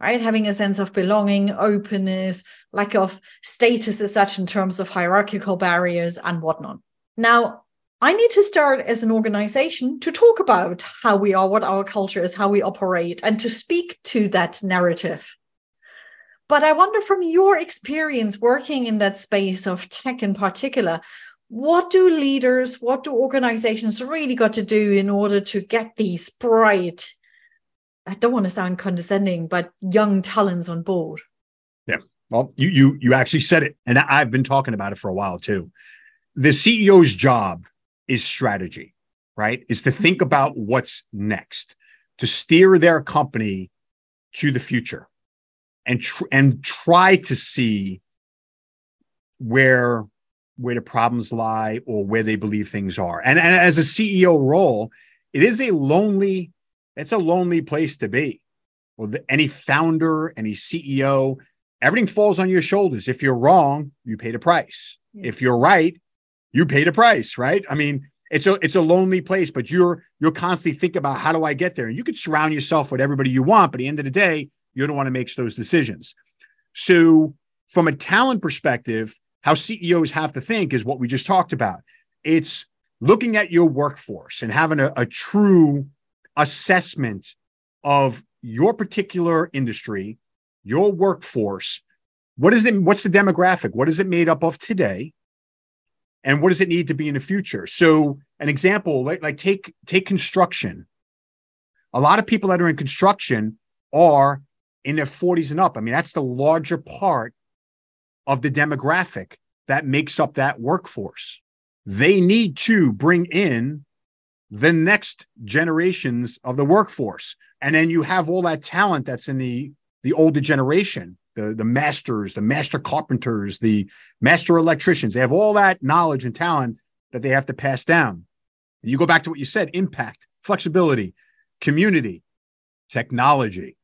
right? Having a sense of belonging, openness, lack of status as such in terms of hierarchical barriers and whatnot. Now, I need to start as an organization to talk about how we are, what our culture is, how we operate, and to speak to that narrative. But I wonder, from your experience working in that space of tech in particular, what do leaders, what do organizations really got to do in order to get these bright, I don't want to sound condescending, but young talents on board? Yeah, well, you you you actually said it, and I've been talking about it for a while too. The C E O's job is strategy, right? Is to think about what's next, to steer their company to the future, and tr- and try to see where where the problems lie or where they believe things are. And, and as a C E O role, it is a lonely, it's a lonely place to be. Well, the, any founder, any C E O, everything falls on your shoulders. If you're wrong, you pay the price. Yeah. If you're right, you pay the price, right? I mean, it's a it's a lonely place, but you're you're constantly thinking about, how do I get there? And you could surround yourself with everybody you want, but at the end of the day, you're the one who makes those decisions. So from a talent perspective, how C E Os have to think is what we just talked about. It's looking at your workforce and having a, a true assessment of your particular industry, your workforce. What is it? What's the demographic? What is it made up of today? And what does it need to be in the future? So an example, like, like take, take construction. A lot of people that are in construction are in their forties and up. I mean, that's the larger part of the demographic that makes up that workforce. They need to bring in the next generations of the workforce. And then you have all that talent that's in the, the older generation the, the masters, the master carpenters, the master electricians. They have all that knowledge and talent that they have to pass down. And you go back to what you said, impact, flexibility, community, technology.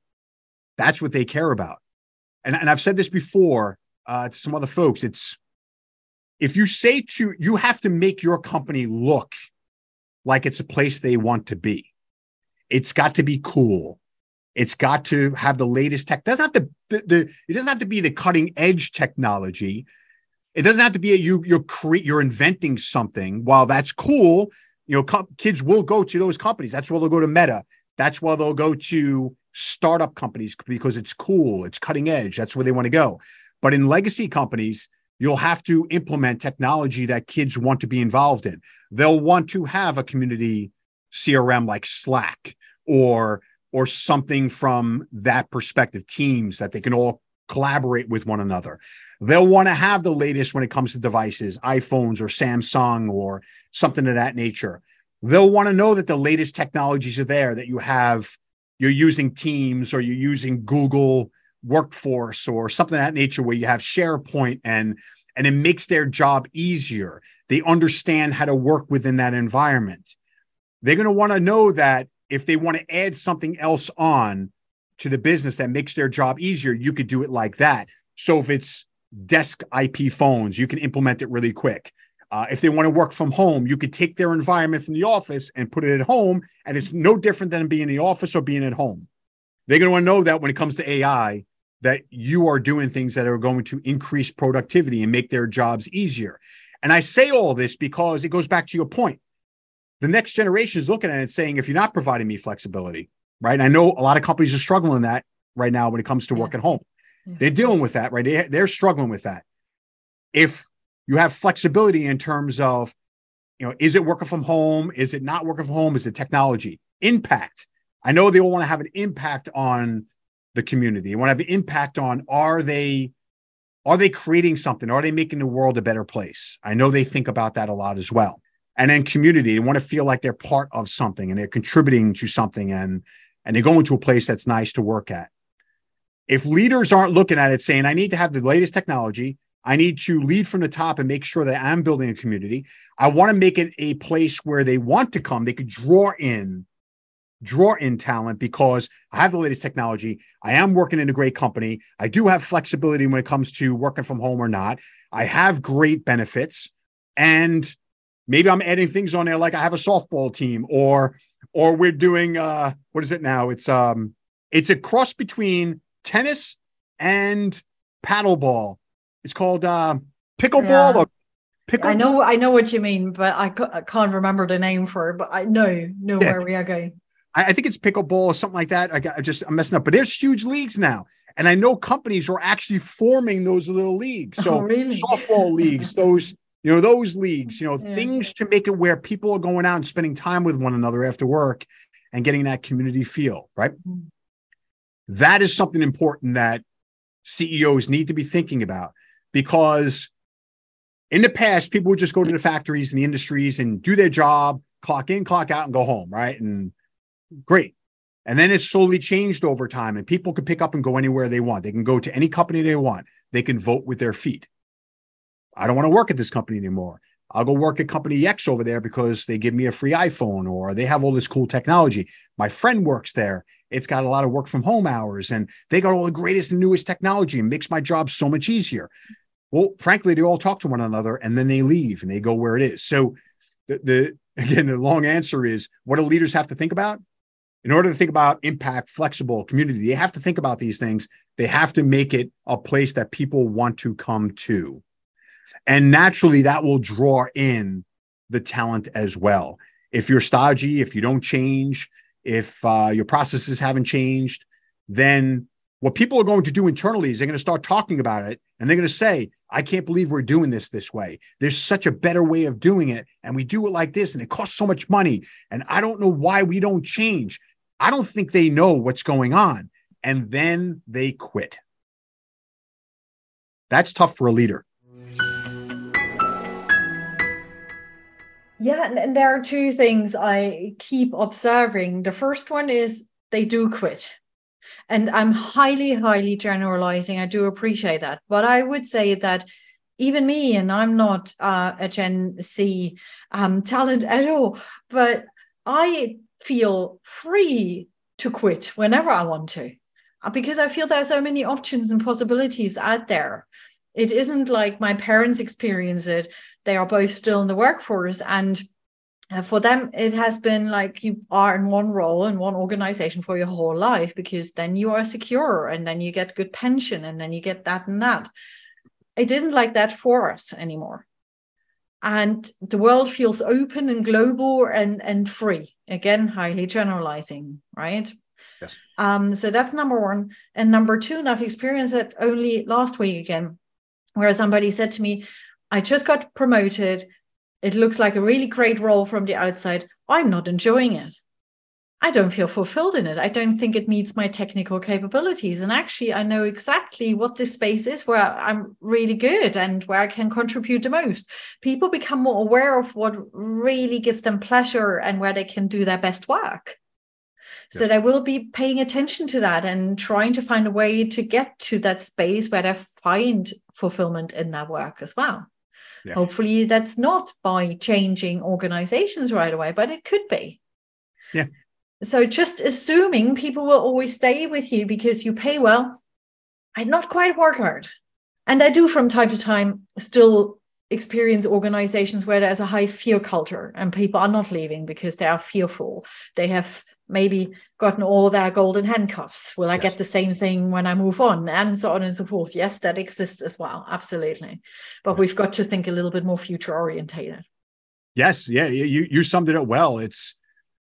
That's what they care about. And, and I've said this before uh, to some other folks. It's if you say to, you have to make your company look like it's a place they want to be. It's got to be cool. It's got to have the latest tech. It doesn't have to, the, the, it doesn't have to be the cutting edge technology. It doesn't have to be a, you, you're cre- you're inventing something. While that's cool, you know, co- kids will go to those companies. That's where they'll go to Meta. That's where they'll go to startup companies because it's cool. It's cutting edge. That's where they want to go. But in legacy companies, you'll have to implement technology that kids want to be involved in. They'll want to have a community C R M like Slack or or something from that perspective, Teams, that they can all collaborate with one another. They'll want to have the latest when it comes to devices, iPhones or Samsung or something of that nature. They'll want to know that the latest technologies are there, that you have, you're using Teams or you're using Google Workforce or something of that nature where you have SharePoint and, and it makes their job easier. They understand how to work within that environment. They're going to want to know that if they want to add something else on to the business that makes their job easier, you could do it like that. So if it's desk I P phones, you can implement it really quick. Uh, if they want to work from home, you could take their environment from the office and put it at home. And it's no different than being in the office or being at home. They're going to want to know that when it comes to A I, that you are doing things that are going to increase productivity and make their jobs easier. And I say all this because it goes back to your point. The next generation is looking at it saying, if you're not providing me flexibility, right? And I know a lot of companies are struggling that right now when it comes to yeah. work at home. Yeah. They're dealing with that, right? They, they're struggling with that. If you have flexibility in terms of, you know, is it working from home? Is it not working from home? Is it technology? Impact. I know they will want to have an impact on the community. They want to have an impact on, are they, are they creating something? Are they making the world a better place? I know they think about that a lot as well. And then community, they want to feel like they're part of something and they're contributing to something and, and they're going to a place that's nice to work at. If leaders aren't looking at it saying, I need to have the latest technology, I need to lead from the top and make sure that I'm building a community. I want to make it a place where they want to come. They could draw in, draw in talent because I have the latest technology. I am working in a great company. I do have flexibility when it comes to working from home or not. I have great benefits and maybe I'm adding things on there, like I have a softball team, or or we're doing uh, what is it now? It's um, it's a cross between tennis and paddleball. It's called uh, pickleball. Yeah. Or pickle- I know, I know what you mean, but I, c- I can't remember the name for it. But I know, know yeah. where we are going. I, I think it's pickleball or something like that. I, got, I just I'm messing up, but there's huge leagues now, and I know companies are actually forming those little leagues. So oh, really? Softball leagues, those. You know, those leagues, you know, yeah. things to make it where people are going out and spending time with one another after work and getting that community feel, right? Mm-hmm. That is something important that C E Os need to be thinking about because in the past, people would just go to the factories and the industries and do their job, clock in, clock out, and go home, right? And great. And then it's slowly changed over time and people can pick up and go anywhere they want. They can go to any company they want. They can vote with their feet. I don't want to work at this company anymore. I'll go work at company X over there because they give me a free iPhone or they have all this cool technology. My friend works there. It's got a lot of work from home hours and they got all the greatest and newest technology and makes my job so much easier. Well, frankly, they all talk to one another and then they leave and they go where it is. So the, the again, the long answer is what do leaders have to think about? In order to think about impact, flexible community, they have to think about these things. They have to make it a place that people want to come to. And naturally, that will draw in the talent as well. If you're stodgy, if you don't change, if uh, your processes haven't changed, then what people are going to do internally is they're going to start talking about it. And they're going to say, I can't believe we're doing this this way. There's such a better way of doing it. And we do it like this. And it costs so much money. And I don't know why we don't change. I don't think they know what's going on. And then they quit. That's tough for a leader. Yeah, and there are two things I keep observing. The first one is they do quit. And I'm highly, highly generalizing. I do appreciate that. But I would say that even me, and I'm not uh, a Gen Z um, talent at all, but I feel free to quit whenever I want to, because I feel there are so many options and possibilities out there. It isn't like my parents experience it. They are both still in the workforce. And for them, it has been like you are in one role in one organization for your whole life, because then you are secure and then you get good pension and then you get that and that. It isn't like that for us anymore. And the world feels open and global and, and free. Again, highly generalizing, right? Yes. Um, so that's number one. And number two, and I've experienced that only last week again, where somebody said to me, I just got promoted. It looks like a really great role from the outside. I'm not enjoying it. I don't feel fulfilled in it. I don't think it meets my technical capabilities. And actually, I know exactly what this space is where I'm really good and where I can contribute the most. People become more aware of what really gives them pleasure and where they can do their best work. So yeah. They will be paying attention to that and trying to find a way to get to that space where they find fulfillment in their work as well. Yeah. Hopefully, that's not by changing organizations right away, but it could be. Yeah. So just assuming people will always stay with you because you pay well, I not quite work hard. And I do from time to time still experience organizations where there's a high fear culture and people are not leaving because they are fearful. They have maybe gotten all their golden handcuffs. Will I yes. get the same thing when I move on? And so on and so forth. Yes, that exists as well. Absolutely. But right. We've got to think a little bit more future orientated. Yes. Yeah. You, you summed it up well. It's,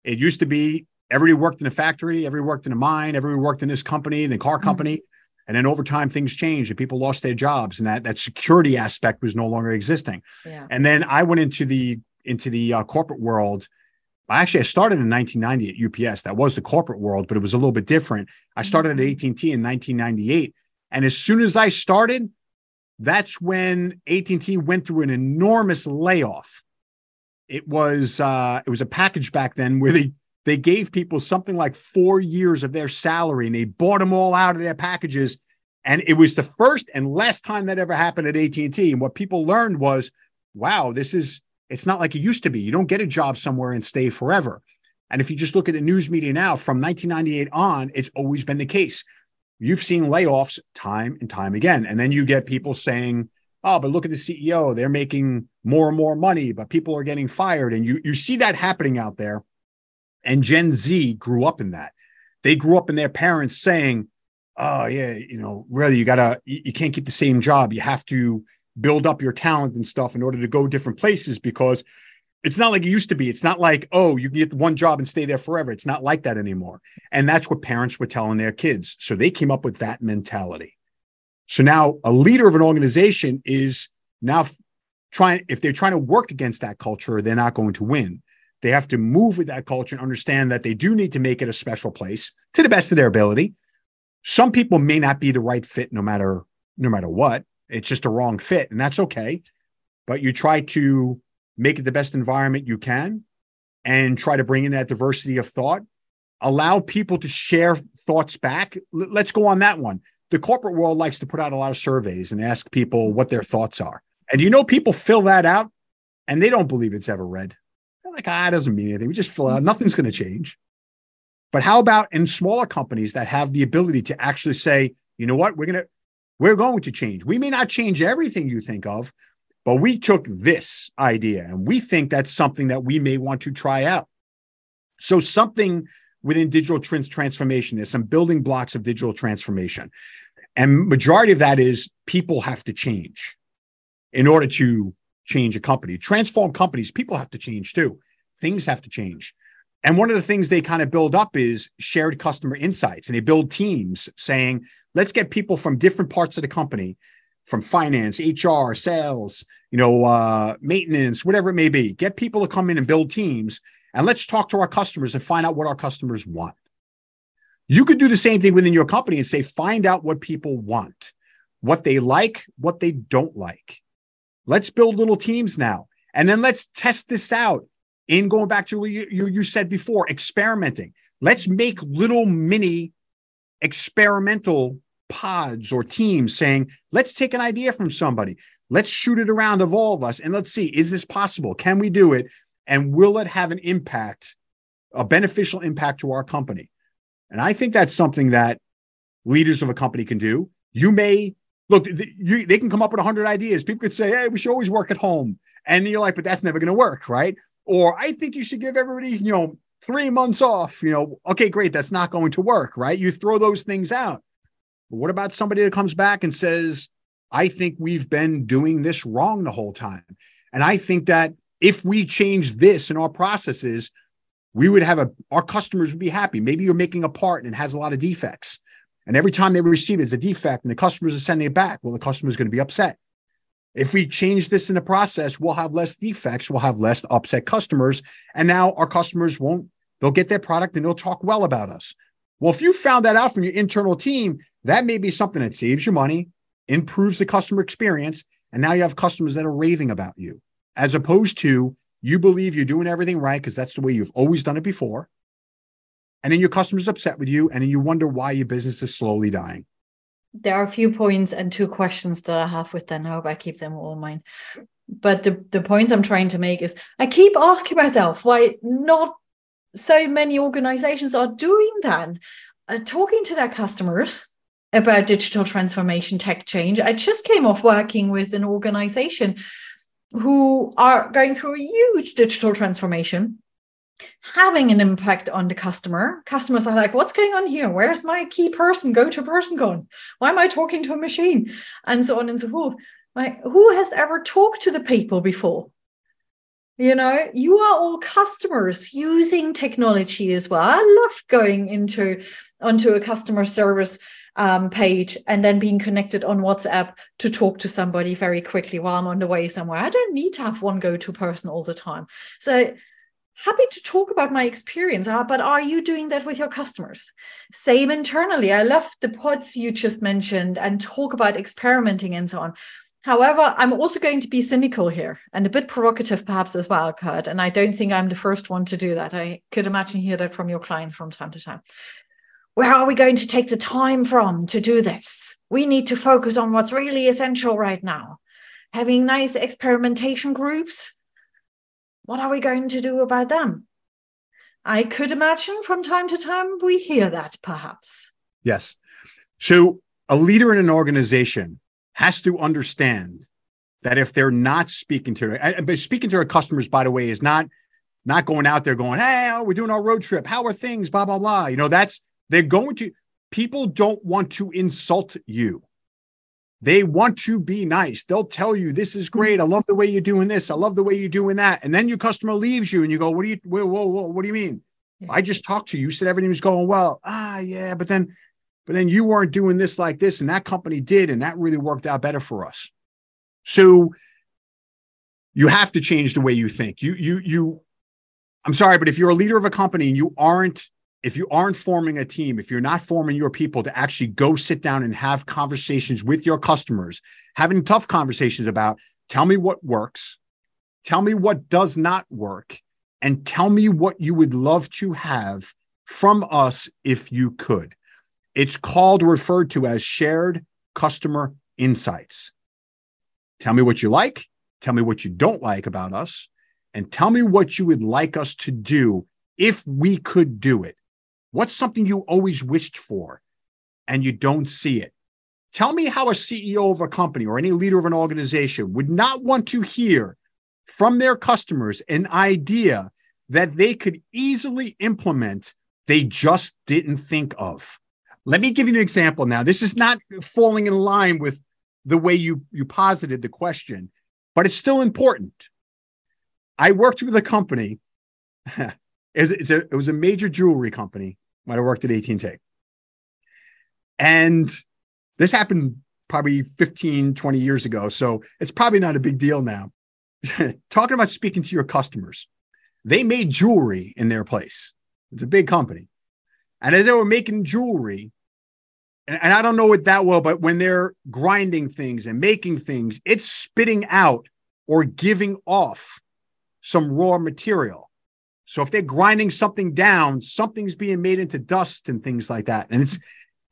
it used to be, everybody worked in a factory, everybody worked in a mine, everybody worked in this company, the car company. Mm-hmm. And then over time, things changed and people lost their jobs, and that, that security aspect was no longer existing. Yeah. And then I went into the into the uh, corporate world. Actually, I started in nineteen ninety at U P S. That was the corporate world, but it was a little bit different. I started mm-hmm. at A T and T in nineteen ninety-eight. And as soon as I started, that's when A T and T went through an enormous layoff. It was, uh, it was a package back then where they They gave people something like four years of their salary, and they bought them all out of their packages. And it was the first and last time that ever happened at A T and T. And what people learned was, wow, this is, it's not like it used to be. You don't get a job somewhere and stay forever. And if you just look at the news media now, from nineteen ninety-eight on, it's always been the case. You've seen layoffs time and time again. And then you get people saying, oh, but look at the C E O. They're making more and more money, but people are getting fired. And you, you see that happening out there. And Gen Z grew up in that. They grew up in their parents saying, oh, yeah, you know, really, you got to, you, you can't keep the same job. You have to build up your talent and stuff in order to go different places, because it's not like it used to be. It's not like, oh, you can get one job and stay there forever. It's not like that anymore. And that's what parents were telling their kids. So they came up with that mentality. So now a leader of an organization is now trying, if they're trying to work against that culture, they're not going to win. They have to move with that culture and understand that they do need to make it a special place to the best of their ability. Some people may not be the right fit no matter no matter what. It's just a wrong fit, and that's okay. But you try to make it the best environment you can and try to bring in that diversity of thought. Allow people to share thoughts back. L- let's go on that one. The corporate world likes to put out a lot of surveys and ask people what their thoughts are. And you know, people fill that out and they don't believe it's ever read. Like, ah, it doesn't mean anything. We just fill it out. Nothing's going to change. But how about in smaller companies that have the ability to actually say, you know what, we're going to, we're going to change. We may not change everything you think of, but we took this idea and we think that's something that we may want to try out. So something within digital trans- transformation, there's some building blocks of digital transformation. And majority of that is people have to change in order to change a company, transform companies. People have to change too. Things have to change. And one of the things they kind of build up is shared customer insights. And they build teams saying, let's get people from different parts of the company, from finance, H R, sales, you know, uh, maintenance, whatever it may be, get people to come in and build teams. And let's talk to our customers and find out what our customers want. You could do the same thing within your company and say, find out what people want, what they like, what they don't like. Let's build little teams now. And then let's test this out in going back to what you, you, you said before, experimenting. Let's make little mini experimental pods or teams saying, let's take an idea from somebody. Let's shoot it around of all of us. And let's see, is this possible? Can we do it? And will it have an impact, a beneficial impact to our company? And I think that's something that leaders of a company can do. You may, look, you, they can come up with one hundred ideas. People could say, hey, we should always work at home. And you're like, but that's never going to work, right? Or I think you should give everybody, you know, three months off, you know, okay, great. That's not going to work, right? You throw those things out. But what about somebody that comes back and says, I think we've been doing this wrong the whole time. And I think that if we change this in our processes, we would have a, our customers would be happy. Maybe you're making a part and it has a lot of defects. And every time they receive it, it's a defect and the customers are sending it back. Well, the customer's going to be upset. If we change this in the process, we'll have less defects. We'll have less upset customers. And now our customers won't, they'll get their product and they'll talk well about us. Well, if you found that out from your internal team, that may be something that saves you money, improves the customer experience, and now you have customers that are raving about you, as opposed to you believe you're doing everything right because that's the way you've always done it before. And then your customer's upset with you, and then you wonder why your business is slowly dying. There are a few points and two questions that I have with that. I hope I keep them all in mind. But the, the points I'm trying to make is I keep asking myself why not so many organizations are doing that, uh, talking to their customers about digital transformation, tech change. I just came off working with an organization who are going through a huge digital transformation, having an impact on the customer. Customers are like, what's going on here? Where's my key person, go-to person gone? Why am I talking to a machine? And so on and so forth. Like, who has ever talked to the people before? You know, you are all customers using technology as well. I love going into onto a customer service um, page and then being connected on WhatsApp to talk to somebody very quickly while I'm on the way somewhere. I don't need to have one go-to person all the time. So happy to talk about my experience, but are you doing that with your customers? Same internally. I love the pods you just mentioned and talk about experimenting and so on. However, I'm also going to be cynical here and a bit provocative perhaps as well, Kurt. And I don't think I'm the first one to do that. I could imagine hear that from your clients from time to time. Where are we going to take the time from to do this? We need to focus on what's really essential right now. Having nice experimentation groups. What are we going to do about them? I could imagine from time to time we hear that perhaps. Yes. So a leader in an organization has to understand that if they're not speaking to, but speaking to our customers, by the way, is not, not going out there going, hey, oh, we're doing our road trip. How are things? Blah, blah, blah. You know, that's, they're going to, people don't want to insult you. They want to be nice. They'll tell you, this is great. I love the way you're doing this. I love the way you're doing that. And then your customer leaves you and you go, what do you, whoa, whoa, whoa, what do you mean? Yeah. I just talked to you. You said everything was going well. Ah, yeah, but then, But then you weren't doing this like this, and that company did, and that really worked out better for us. So you have to change the way you think. You, you, you. I'm sorry, but if you're a leader of a company and you aren't, if you aren't forming a team, if you're not forming your people to actually go sit down and have conversations with your customers, having tough conversations about, tell me what works, tell me what does not work, and tell me what you would love to have from us if you could. It's called, referred to as shared customer insights. Tell me what you like, tell me what you don't like about us, and tell me what you would like us to do if we could do it. What's something you always wished for and you don't see it? Tell me how a C E O of a company or any leader of an organization would not want to hear from their customers an idea that they could easily implement they just didn't think of. Let me give you an example now. This is not falling in line with the way you, you posited the question, but it's still important. I worked with a company. It was, it's a, it was a major jewelry company when I worked at A T and T. And this happened probably fifteen, twenty years ago. So it's probably not a big deal now. Talking about speaking to your customers. They made jewelry in their place. It's a big company. And as they were making jewelry, and, and I don't know it that well, but when they're grinding things and making things, it's spitting out or giving off some raw material. So if they're grinding something down, something's being made into dust and things like that. And it's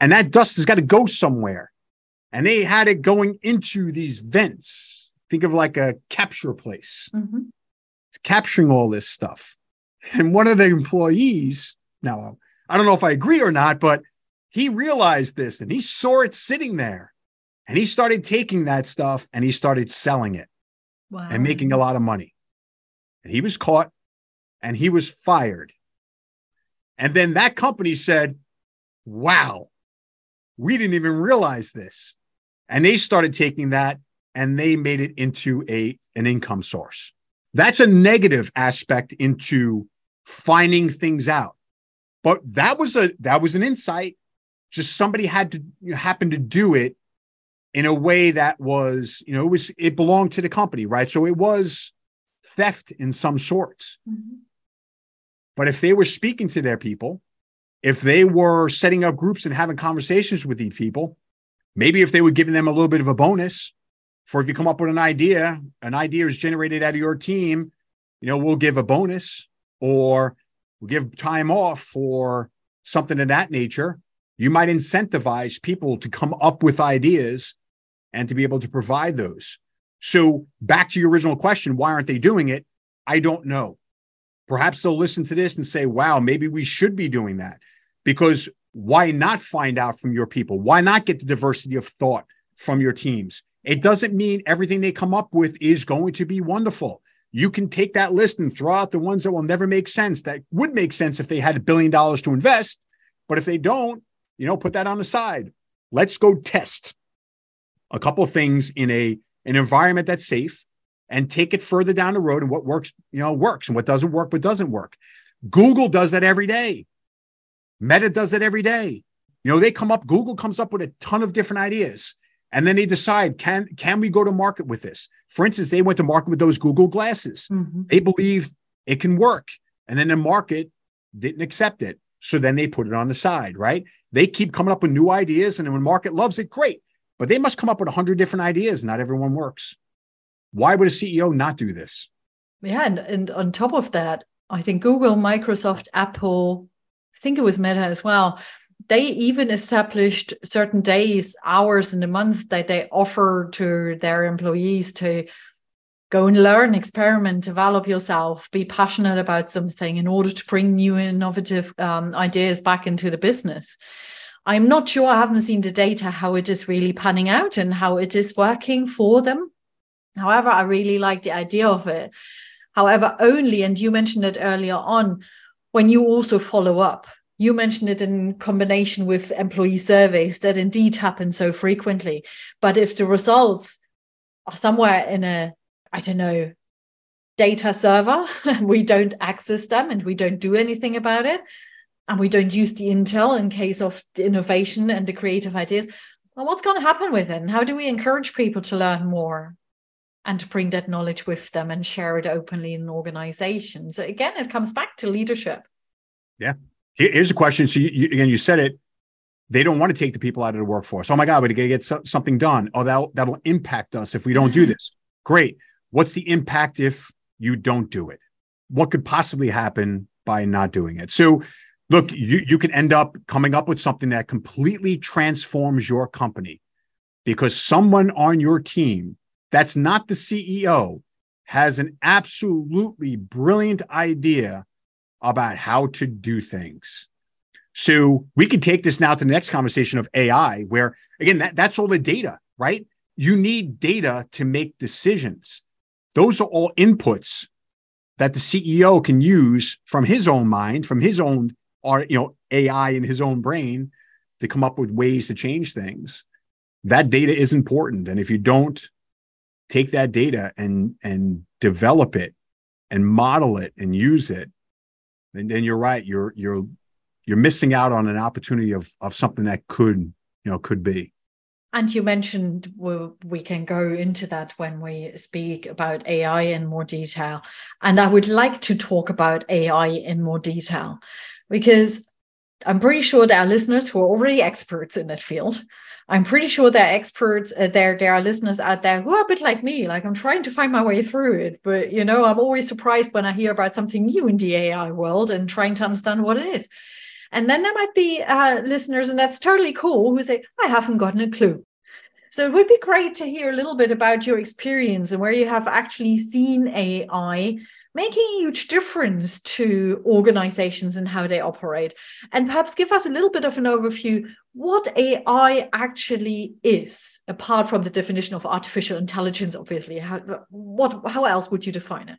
And that dust has got to go somewhere. And they had it going into these vents. Think of like a capture place. Mm-hmm. It's capturing all this stuff. And one of the employees, now I don't know if I agree or not, but he realized this and he saw it sitting there. And he started taking that stuff and he started selling it. Wow. And making a lot of money. And he was caught and he was fired. And then that company said, wow, we didn't even realize this. And they started taking that and they made it into a, an income source. That's a negative aspect into finding things out. But that was a that was an insight. Just somebody had to you know, happen to do it in a way that was, you know, it was it belonged to the company, right? So it was theft in some sorts. Mm-hmm. But if they were speaking to their people, if they were setting up groups and having conversations with these people, maybe if they were giving them a little bit of a bonus for if you come up with an idea, an idea is generated out of your team, you know, we'll give a bonus or we'll give time off or something of that nature. You might incentivize people to come up with ideas and to be able to provide those. So back to your original question, why aren't they doing it? I don't know. Perhaps they'll listen to this and say, wow, maybe we should be doing that. Because why not find out from your people? Why not get the diversity of thought from your teams? It doesn't mean everything they come up with is going to be wonderful. You can take that list and throw out the ones that will never make sense, that would make sense if they had a billion dollars to invest. But if they don't, you know, put that on the side. Let's go test a couple of things in a an environment that's safe and take it further down the road. And what works, you know, works, and what doesn't work, but doesn't work. Google does that every day. Meta does it every day. You know, they come up, Google comes up with a ton of different ideas. And then they decide, can, can we go to market with this? For instance, they went to market with those Google glasses. Mm-hmm. They believed it can work. And then the market didn't accept it. So then they put it on the side, right? They keep coming up with new ideas. And then when market loves it, great. But they must come up with a hundred different ideas. Not everyone works. Why would a C E O not do this? Yeah. And, and on top of that, I think Google, Microsoft, Apple, I think it was Meta as well. They even established certain days, hours in the month that they offer to their employees to go and learn, experiment, develop yourself, be passionate about something in order to bring new innovative um, ideas back into the business. I'm not sure, I haven't seen the data, how it is really panning out and how it is working for them. However, I really like the idea of it. However, only, and you mentioned it earlier on, when you also follow up. You mentioned it in combination with employee surveys that indeed happen so frequently. But if the results are somewhere in a, I don't know, data server, and we don't access them and we don't do anything about it, and we don't use the intel in case of the innovation and the creative ideas, well, what's going to happen with it? And how do we encourage people to learn more and to bring that knowledge with them and share it openly in an organization? So again, it comes back to leadership. Yeah. Here's a question. So you, you, again, you said it. They don't want to take the people out of the workforce. Oh my God, we're going to get so, something done. Oh, that'll, that'll impact us if we don't do this. Great. What's the impact if you don't do it? What could possibly happen by not doing it? So look, you, you can end up coming up with something that completely transforms your company because someone on your team that's not the C E O has an absolutely brilliant idea about how to do things. So we could take this now to the next conversation of A I, where again, that, that's all the data, right? You need data to make decisions. Those are all inputs that the C E O can use from his own mind, from his own, or you know, A I in his own brain to come up with ways to change things. That data is important. And if you don't take that data and, and develop it and model it and use it, and then you're right. You're you're you're missing out on an opportunity of of something that could you know could be. And you mentioned we'll, we can go into that when we speak about A I in more detail. And I would like to talk about A I in more detail because I'm pretty sure there are listeners who are already experts in that field. I'm pretty sure there are experts, uh, there, there are listeners out there who are a bit like me, like I'm trying to find my way through it. But, you know, I'm always surprised when I hear about something new in the A I world and trying to understand what it is. And then there might be uh, listeners, and that's totally cool, who say, I haven't gotten a clue. So it would be great to hear a little bit about your experience and where you have actually seen A I making a huge difference to organizations and how they operate. And perhaps give us a little bit of an overview what A I actually is, apart from the definition of artificial intelligence, obviously. How, what, how else would you define it?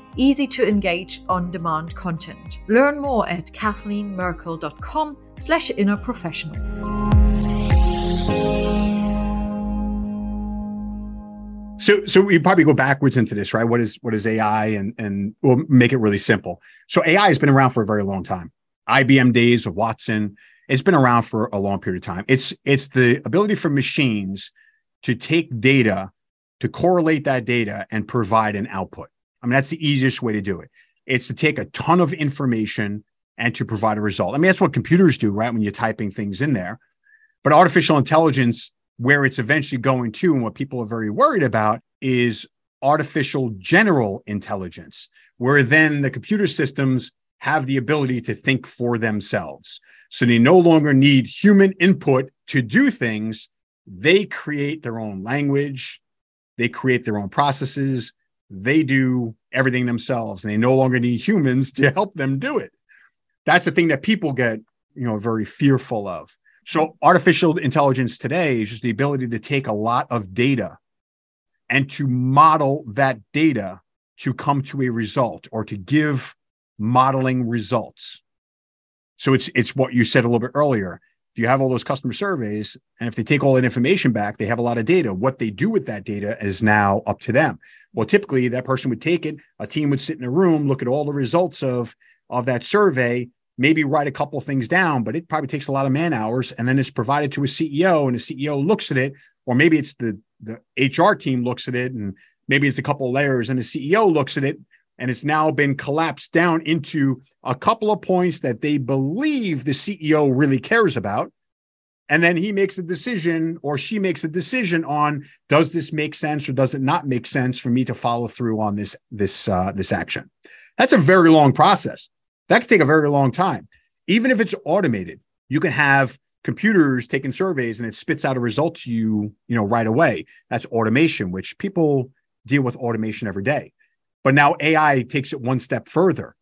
easy-to-engage, on-demand content. Learn more at kathleen merkel dot com slash innerprofessional. So, so we probably go backwards into this, right? What is what is A I? And, and we'll make it really simple. So A I has been around for a very long time. I B M days of Watson. It's been around for a long period of time. It's it's the ability for machines to take data, to correlate that data, and provide an output. I mean, that's the easiest way to do it. It's to take a ton of information and to provide a result. I mean, that's what computers do, right? When you're typing things in there. But artificial intelligence, where it's eventually going to, and what people are very worried about, is artificial general intelligence, where then the computer systems have the ability to think for themselves. So they no longer need human input to do things. They create their own language. They create their own processes. They do everything themselves, and they no longer need humans to help them do it. That's the thing that people get, you know, very fearful of. So artificial intelligence today is just the ability to take a lot of data and to model that data to come to a result, or to give modeling results. So it's it's what you said a little bit earlier. If you have all those customer surveys, and if they take all that information back, they have a lot of data. What they do with that data is now up to them. Well, typically that person would take it, a team would sit in a room, look at all the results of, of that survey, maybe write a couple of things down, but it probably takes a lot of man hours. And then it's provided to a C E O, and the C E O looks at it, or maybe it's the, the H R team looks at it, and maybe it's a couple of layers, and the C E O looks at it, and it's now been collapsed down into a couple of points that they believe the C E O really cares about. And then he makes a decision, or she makes a decision on, does this make sense or does it not make sense for me to follow through on this, this, uh, this action? That's a very long process. That could take a very long time. Even if it's automated, you can have computers taking surveys and it spits out a result to you, you know, right away. That's automation, which people deal with automation every day. But now A I takes it one step further.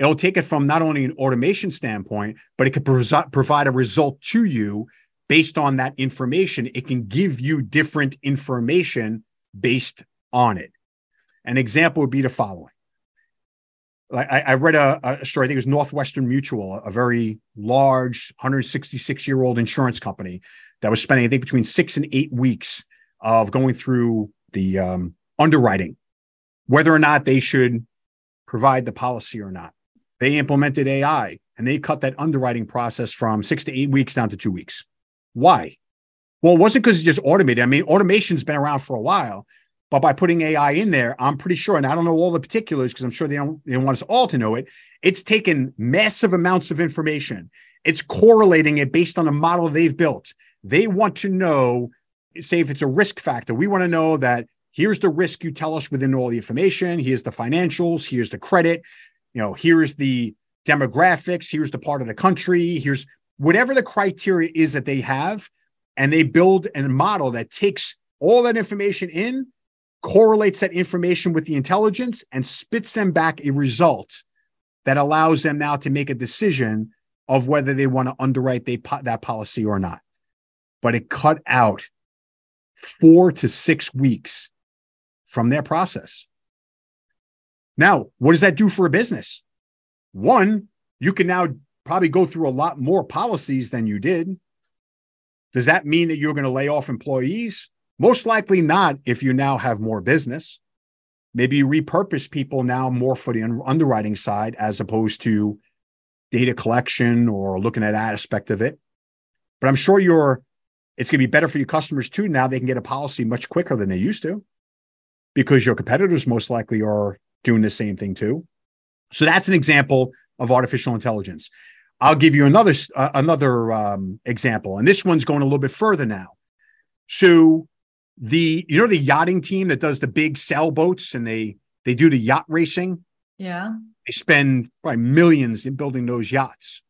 It'll take it from not only an automation standpoint, but it can pro- provide a result to you based on that information. It can give you different information based on it. An example would be the following. I, I read a, a story, I think it was Northwestern Mutual, a very large one hundred sixty-six-year-old insurance company that was spending, I think, between six and eight weeks of going through the um, underwriting, whether or not they should provide the policy or not. They implemented A I, and they cut that underwriting process from six to eight weeks down to two weeks. Why? Well, it wasn't because it's just automated. I mean, automation's been around for a while, but by putting A I in there, I'm pretty sure, and I don't know all the particulars because I'm sure they don't, they don't want us all to know it, it's taken massive amounts of information. It's correlating it based on a model they've built. They want to know, say if it's a risk factor, we want to know that here's the risk you tell us within all the information. Here's the financials. Here's the credit. You know, here's the demographics. Here's the part of the country. Here's whatever the criteria is that they have. And they build a model that takes all that information in, correlates that information with the intelligence, and spits them back a result that allows them now to make a decision of whether they want to underwrite they, that policy or not. But it cut out four to six weeks from their process. Now, what does that do for a business? One, you can now probably go through a lot more policies than you did. Does that mean that you're going to lay off employees? Most likely not if you now have more business. Maybe you repurpose people now more for the underwriting side as opposed to data collection or looking at that aspect of it. But I'm sure you're, it's going to be better for your customers too. Now they can get a policy much quicker than they used to, because your competitors most likely are doing the same thing too. So that's an example of artificial intelligence. I'll give you another uh, another um, example, and this one's going a little bit further now. So the you know the yachting team that does the big sailboats and they they do the yacht racing. Yeah, they spend probably millions in building those yachts.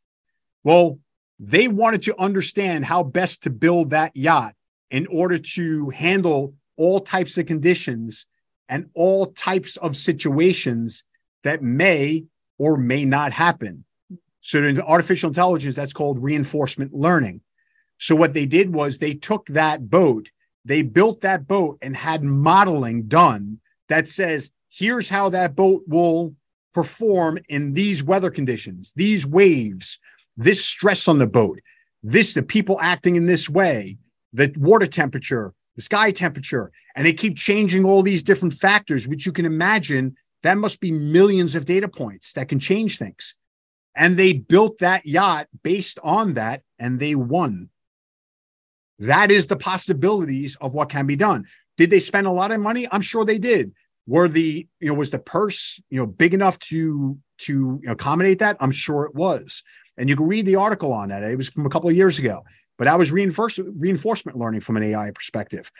Well, they wanted to understand how best to build that yacht in order to handle all types of conditions and all types of situations that may or may not happen. So in artificial intelligence, that's called reinforcement learning. So what they did was they took that boat, they built that boat and had modeling done that says, here's how that boat will perform in these weather conditions, these waves, this stress on the boat, this, the people acting in this way, the water temperature, the sky temperature, and they keep changing all these different factors, which you can imagine that must be millions of data points that can change things. And they built that yacht based on that, and they won. That is the possibilities of what can be done. Did they spend a lot of money? I'm sure they did. Were the, you know, was the purse, you know, big enough to, to accommodate that? I'm sure it was. And you can read the article on that. It was from a couple of years ago. But that was reinforcement reinforcement learning from an A I perspective.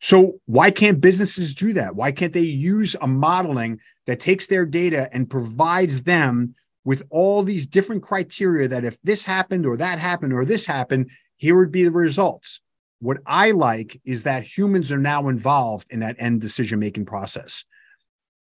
So why can't businesses do that? Why can't they use a modeling that takes their data and provides them with all these different criteria that if this happened or that happened or this happened, here would be the results? What I like is that humans are now involved in that end decision-making process.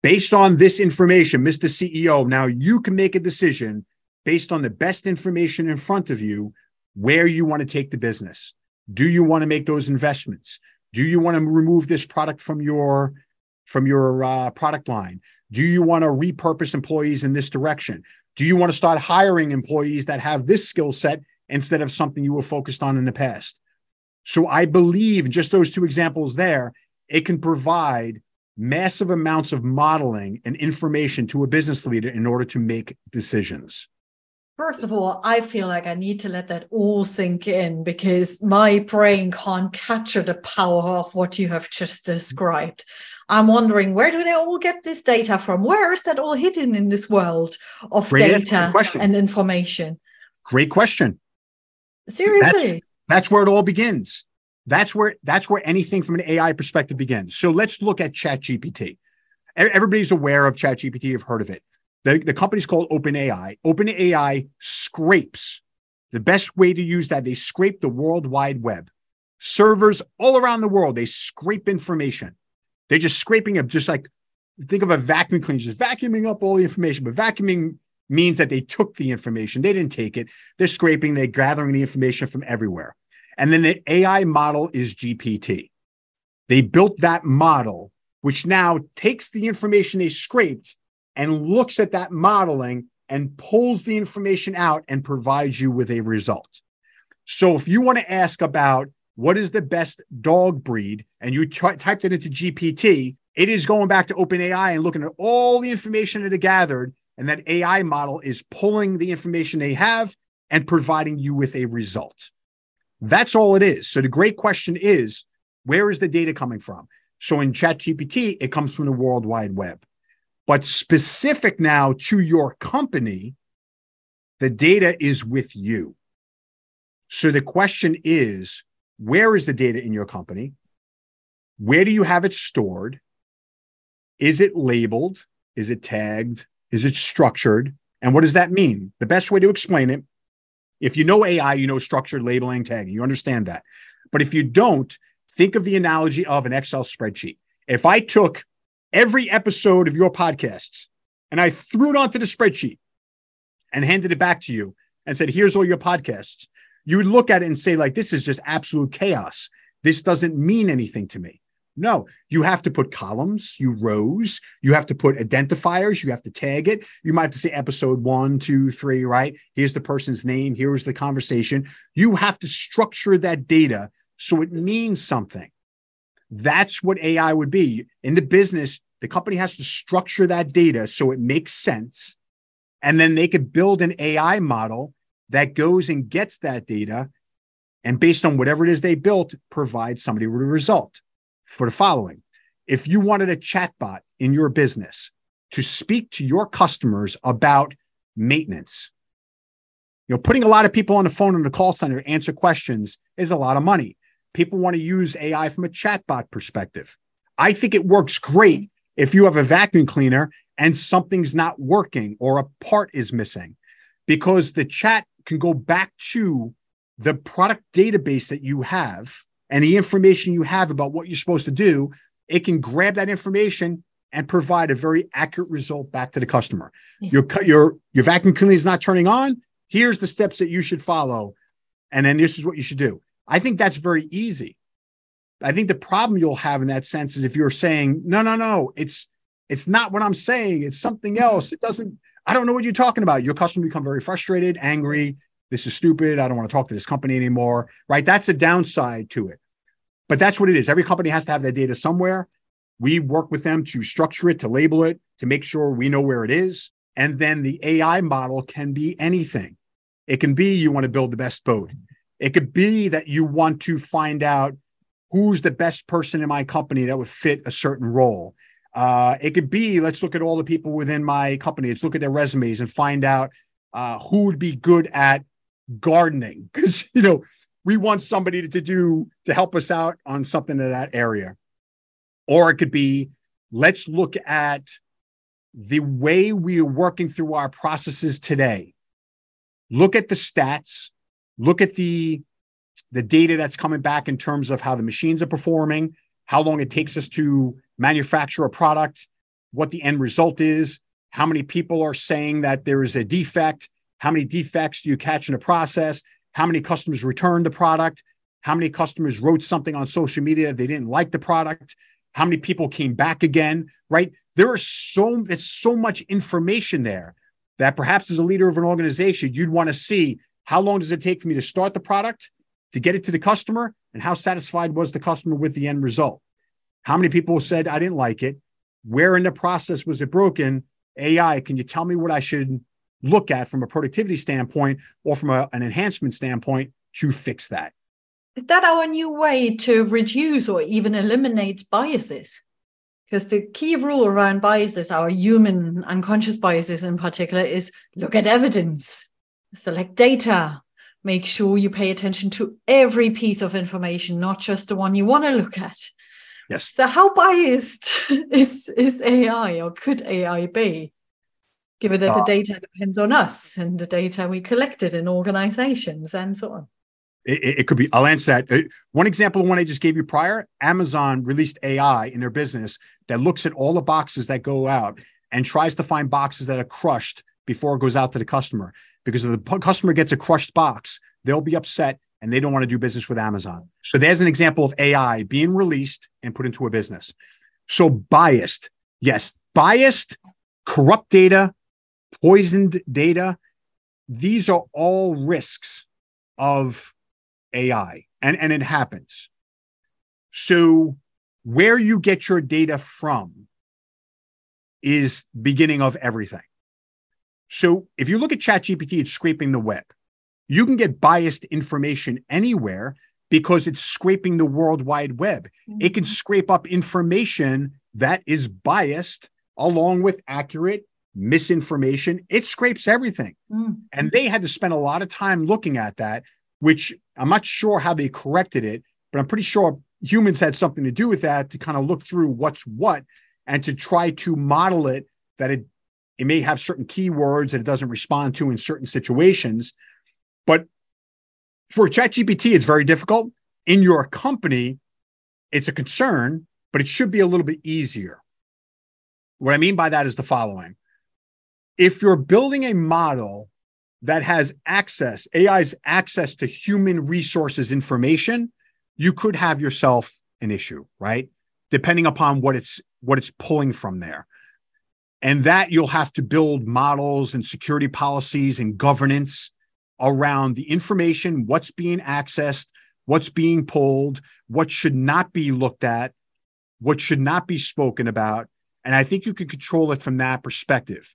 Based on this information, Mister C E O, now you can make a decision based on the best information in front of you, where you want to take the business. Do you want to make those investments? Do you want to remove this product from your, from your uh, product line? Do you want to repurpose employees in this direction? Do you want to start hiring employees that have this skill set instead of something you were focused on in the past? So I believe just those two examples there, it can provide massive amounts of modeling and information to a business leader in order to make decisions. First of all, I feel like I need to let that all sink in, because my brain can't capture the power of what you have just described. I'm wondering, where do they all get this data from? Where is that all hidden in this world of Great data and information? Great question. Seriously. That's, that's where it all begins. That's where, that's where anything from an A I perspective begins. So let's look at ChatGPT. Everybody's aware of ChatGPT. You've heard of it. The, the company's called OpenAI. OpenAI scrapes. The best way to use that, they scrape the World Wide Web. Servers all around the world, they scrape information. They're just scraping up, just like, think of a vacuum cleaner, just vacuuming up all the information. But vacuuming means that they took the information. They didn't take it. They're scraping, they're gathering the information from everywhere. And then the A I model is G P T. They built that model, which now takes the information they scraped and looks at that modeling and pulls the information out and provides you with a result. So if you want to ask about what is the best dog breed and you t- typed it into G P T, it is going back to OpenAI and looking at all the information that it gathered, and that A I model is pulling the information they have and providing you with a result. That's all it is. So the great question is, where is the data coming from? So in ChatGPT, it comes from the World Wide Web. But specific now to your company, the data is with you. So the question is, where is the data in your company? Where do you have it stored? Is it labeled? Is it tagged? Is it structured? And what does that mean? The best way to explain it, if you know A I, you know structured, labeling, tagging. You understand that. But if you don't, think of the analogy of an Excel spreadsheet. If I took every episode of your podcasts and I threw it onto the spreadsheet and handed it back to you and said, here's all your podcasts, you would look at it and say, like, this is just absolute chaos. This doesn't mean anything to me. No, you have to put columns, you rows, you have to put identifiers, you have to tag it. You might have to say episode one, two, three, right? Here's the person's name. Here's the conversation. You have to structure that data so it means something. That's what A I would be. In the business, the company has to structure that data so it makes sense And then they could build an A I model that goes and gets that data, and based on whatever it is they built, provide somebody with a result for the following. If you wanted a chatbot in your business to speak to your customers about maintenance, you know, putting a lot of people on the phone in the call center to answer questions is a lot of money. People want to use A I from a chatbot perspective. I think it works great if you have a vacuum cleaner and something's not working or a part is missing, because the chat can go back to the product database that you have and the information you have about what you're supposed to do. It can grab that information and provide a very accurate result back to the customer. Yeah. Your, your, your vacuum cleaner is not turning on. Here's the steps that you should follow. And then this is what you should do. I think that's very easy. I think the problem you'll have in that sense is if you're saying, no, no, no, it's it's not what I'm saying. It's something else. It doesn't, I don't know what you're talking about. Your customer become very frustrated, angry. This is stupid. I don't want to talk to this company anymore, right? That's a downside to it. But that's what it is. Every company has to have that data somewhere. We work with them to structure it, to label it, to make sure we know where it is. And then the A I model can be anything. It can be you want to build the best boat. It could be that you want to find out who's the best person in my company that would fit a certain role. Uh, it could be, let's look at all the people within my company. Let's look at their resumes and find out uh, who would be good at gardening. Because, you know, we want somebody to do, to help us out on something in that area. Or it could be, let's look at the way we are working through our processes today. Look at the stats. Look at the, the data that's coming back in terms of how the machines are performing, how long it takes us to manufacture a product, what the end result is, how many people are saying that there is a defect, how many defects do you catch in the process, how many customers returned the product, how many customers wrote something on social media they didn't like the product, how many people came back again, right? There is so, there's so much information there that perhaps as a leader of an organization, you'd want to see, how long does it take for me to start the product, to get it to the customer, and how satisfied was the customer with the end result? How many people said, I didn't like it? Where in the process was it broken? A I, can you tell me what I should look at from a productivity standpoint or from a, an enhancement standpoint to fix that? Is that our new way to reduce or even eliminate biases? Because the key rule around biases, our human unconscious biases in particular, is look at evidence. Select data, make sure you pay attention to every piece of information, not just the one you want to look at. Yes. So how biased is, is A I or could A I be, given that uh, the data depends on us and the data we collected in organizations and so on? It, it could be. I'll answer that. One example of one I just gave you prior, Amazon released A I in their business that looks at all the boxes that go out and tries to find boxes that are crushed before it goes out to the customer. Because if the customer gets a crushed box, they'll be upset and they don't want to do business with Amazon. So there's an example of A I being released and put into a business. So biased, yes, biased, corrupt data, poisoned data. These are all risks of A I, and, and it happens. So where you get your data from is the beginning of everything. So if you look at ChatGPT, it's scraping the web. You can get biased information anywhere because it's scraping the World Wide Web. Mm-hmm. It can scrape up information that is biased along with accurate misinformation. It scrapes everything. Mm-hmm. And they had to spend a lot of time looking at that, which I'm not sure how they corrected it, but I'm pretty sure humans had something to do with that to kind of look through what's what and to try to model it that it It may have certain keywords that it doesn't respond to in certain situations. But for ChatGPT, it's very difficult. In your company, it's a concern, but it should be a little bit easier. What I mean by that is the following. If you're building a model that has access, A I's access to human resources information, you could have yourself an issue, right? Depending upon what it's what it's pulling from there. And that you'll have to build models and security policies and governance around the information, what's being accessed, what's being pulled, what should not be looked at, what should not be spoken about. And I think you can control it from that perspective.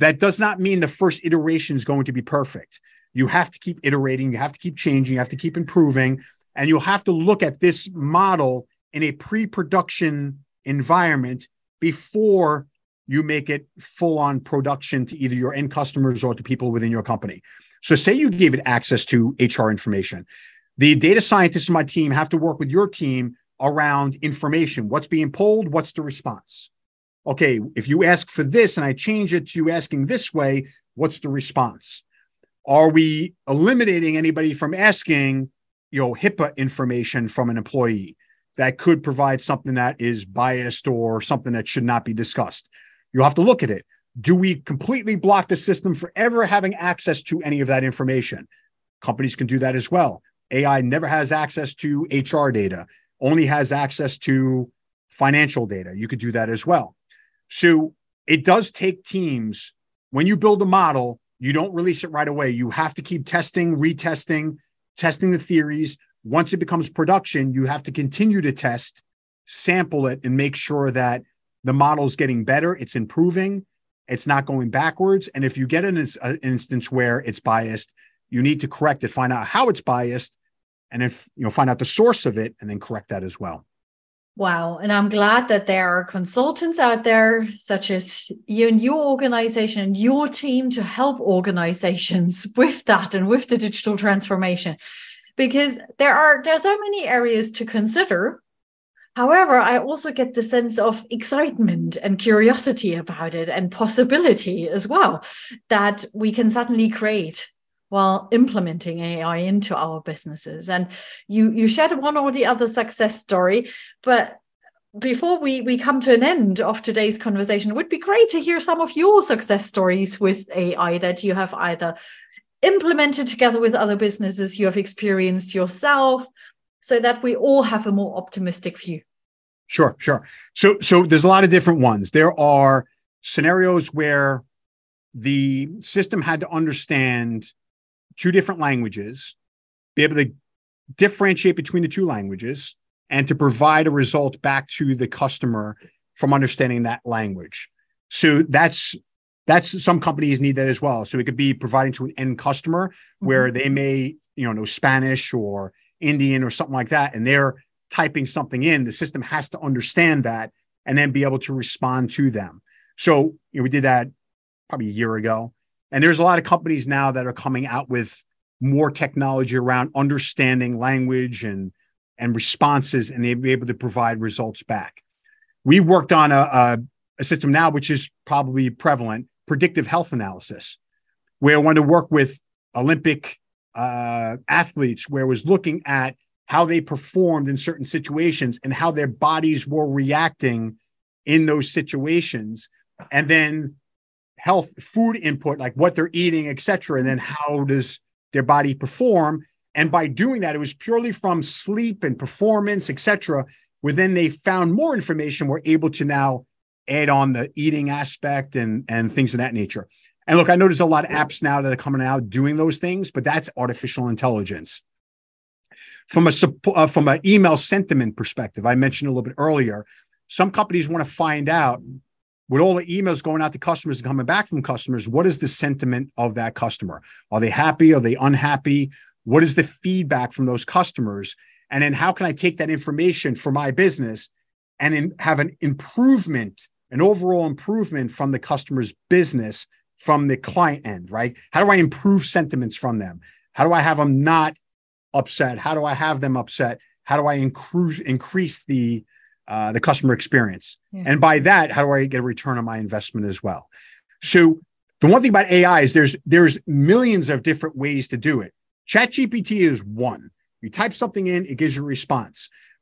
That does not mean the first iteration is going to be perfect. You have to keep iterating. You have to keep changing. You have to keep improving. And you'll have to look at this model in a pre-production environment before you make it full-on production to either your end customers or to people within your company. So say you gave it access to H R information. The data scientists in my team have to work with your team around information. What's being polled? What's the response? Okay, if you ask for this and I change it to asking this way, what's the response? Are we eliminating anybody from asking, you know, HIPAA information from an employee that could provide something that is biased or something that should not be discussed? You'll have to look at it. Do we completely block the system for ever having access to any of that information? Companies can do that as well. A I never has access to H R data, only has access to financial data. You could do that as well. So it does take teams. When you build a model, you don't release it right away. You have to keep testing, retesting, testing the theories. Once it becomes production, you have to continue to test, sample it, and make sure that the model's getting better, it's improving, it's not going backwards. And if you get an, an instance where it's biased, you need to correct it, find out how it's biased, and if you know, find out the source of it, and then correct that as well. Wow. And I'm glad that there are consultants out there, such as you and your organization and your team, to help organizations with that and with the digital transformation, because there are, there are so many areas to consider. However, I also get the sense of excitement and curiosity about it, and possibility as well, that we can suddenly create while implementing A I into our businesses. And you you shared one or the other success story, but before we, we come to an end of today's conversation, it would be great to hear some of your success stories with A I that you have either implemented together with other businesses, you have experienced yourself, so that we all have a more optimistic view. Sure, sure. So, so there's a lot of different ones. There are scenarios where the system had to understand two different languages, be able to differentiate between the two languages, and to provide a result back to the customer from understanding that language. So that's that's some companies need that as well. So it could be providing to an end customer mm-hmm. where they may, you know, know Spanish or Indian or something like that, and they're typing something in. The system has to understand that and then be able to respond to them. So you know, we did that probably a year ago. And there's a lot of companies now that are coming out with more technology around understanding language and, and responses, and they'll be able to provide results back. We worked on a, a, a system now, which is probably prevalent, predictive health analysis, where I wanted to work with Olympic uh, athletes, where I was looking at how they performed in certain situations and how their bodies were reacting in those situations. And then health, food input, like what they're eating, et cetera, and then how does their body perform? And by doing that, it was purely from sleep and performance, et cetera, where then they found more information, were able to now add on the eating aspect and, and things of that nature. And look, I know there's a lot of apps now that are coming out doing those things, but that's artificial intelligence. From a uh, from an email sentiment perspective, I mentioned a little bit earlier, some companies want to find out, with all the emails going out to customers and coming back from customers, what is the sentiment of that customer? Are they happy? Are they unhappy? What is the feedback from those customers? And then how can I take that information for my business and in, have an improvement, an overall improvement from the customer's business from the client end, right? How do I improve sentiments from them? How do I have them not upset? How do I have them upset? How do I increase, increase the Uh, the customer experience. Yeah. And by that, how do I get a return on my investment as well? So the one thing about A I is there's there's millions of different ways to do it. ChatGPT is one. You type something in, it gives you a response.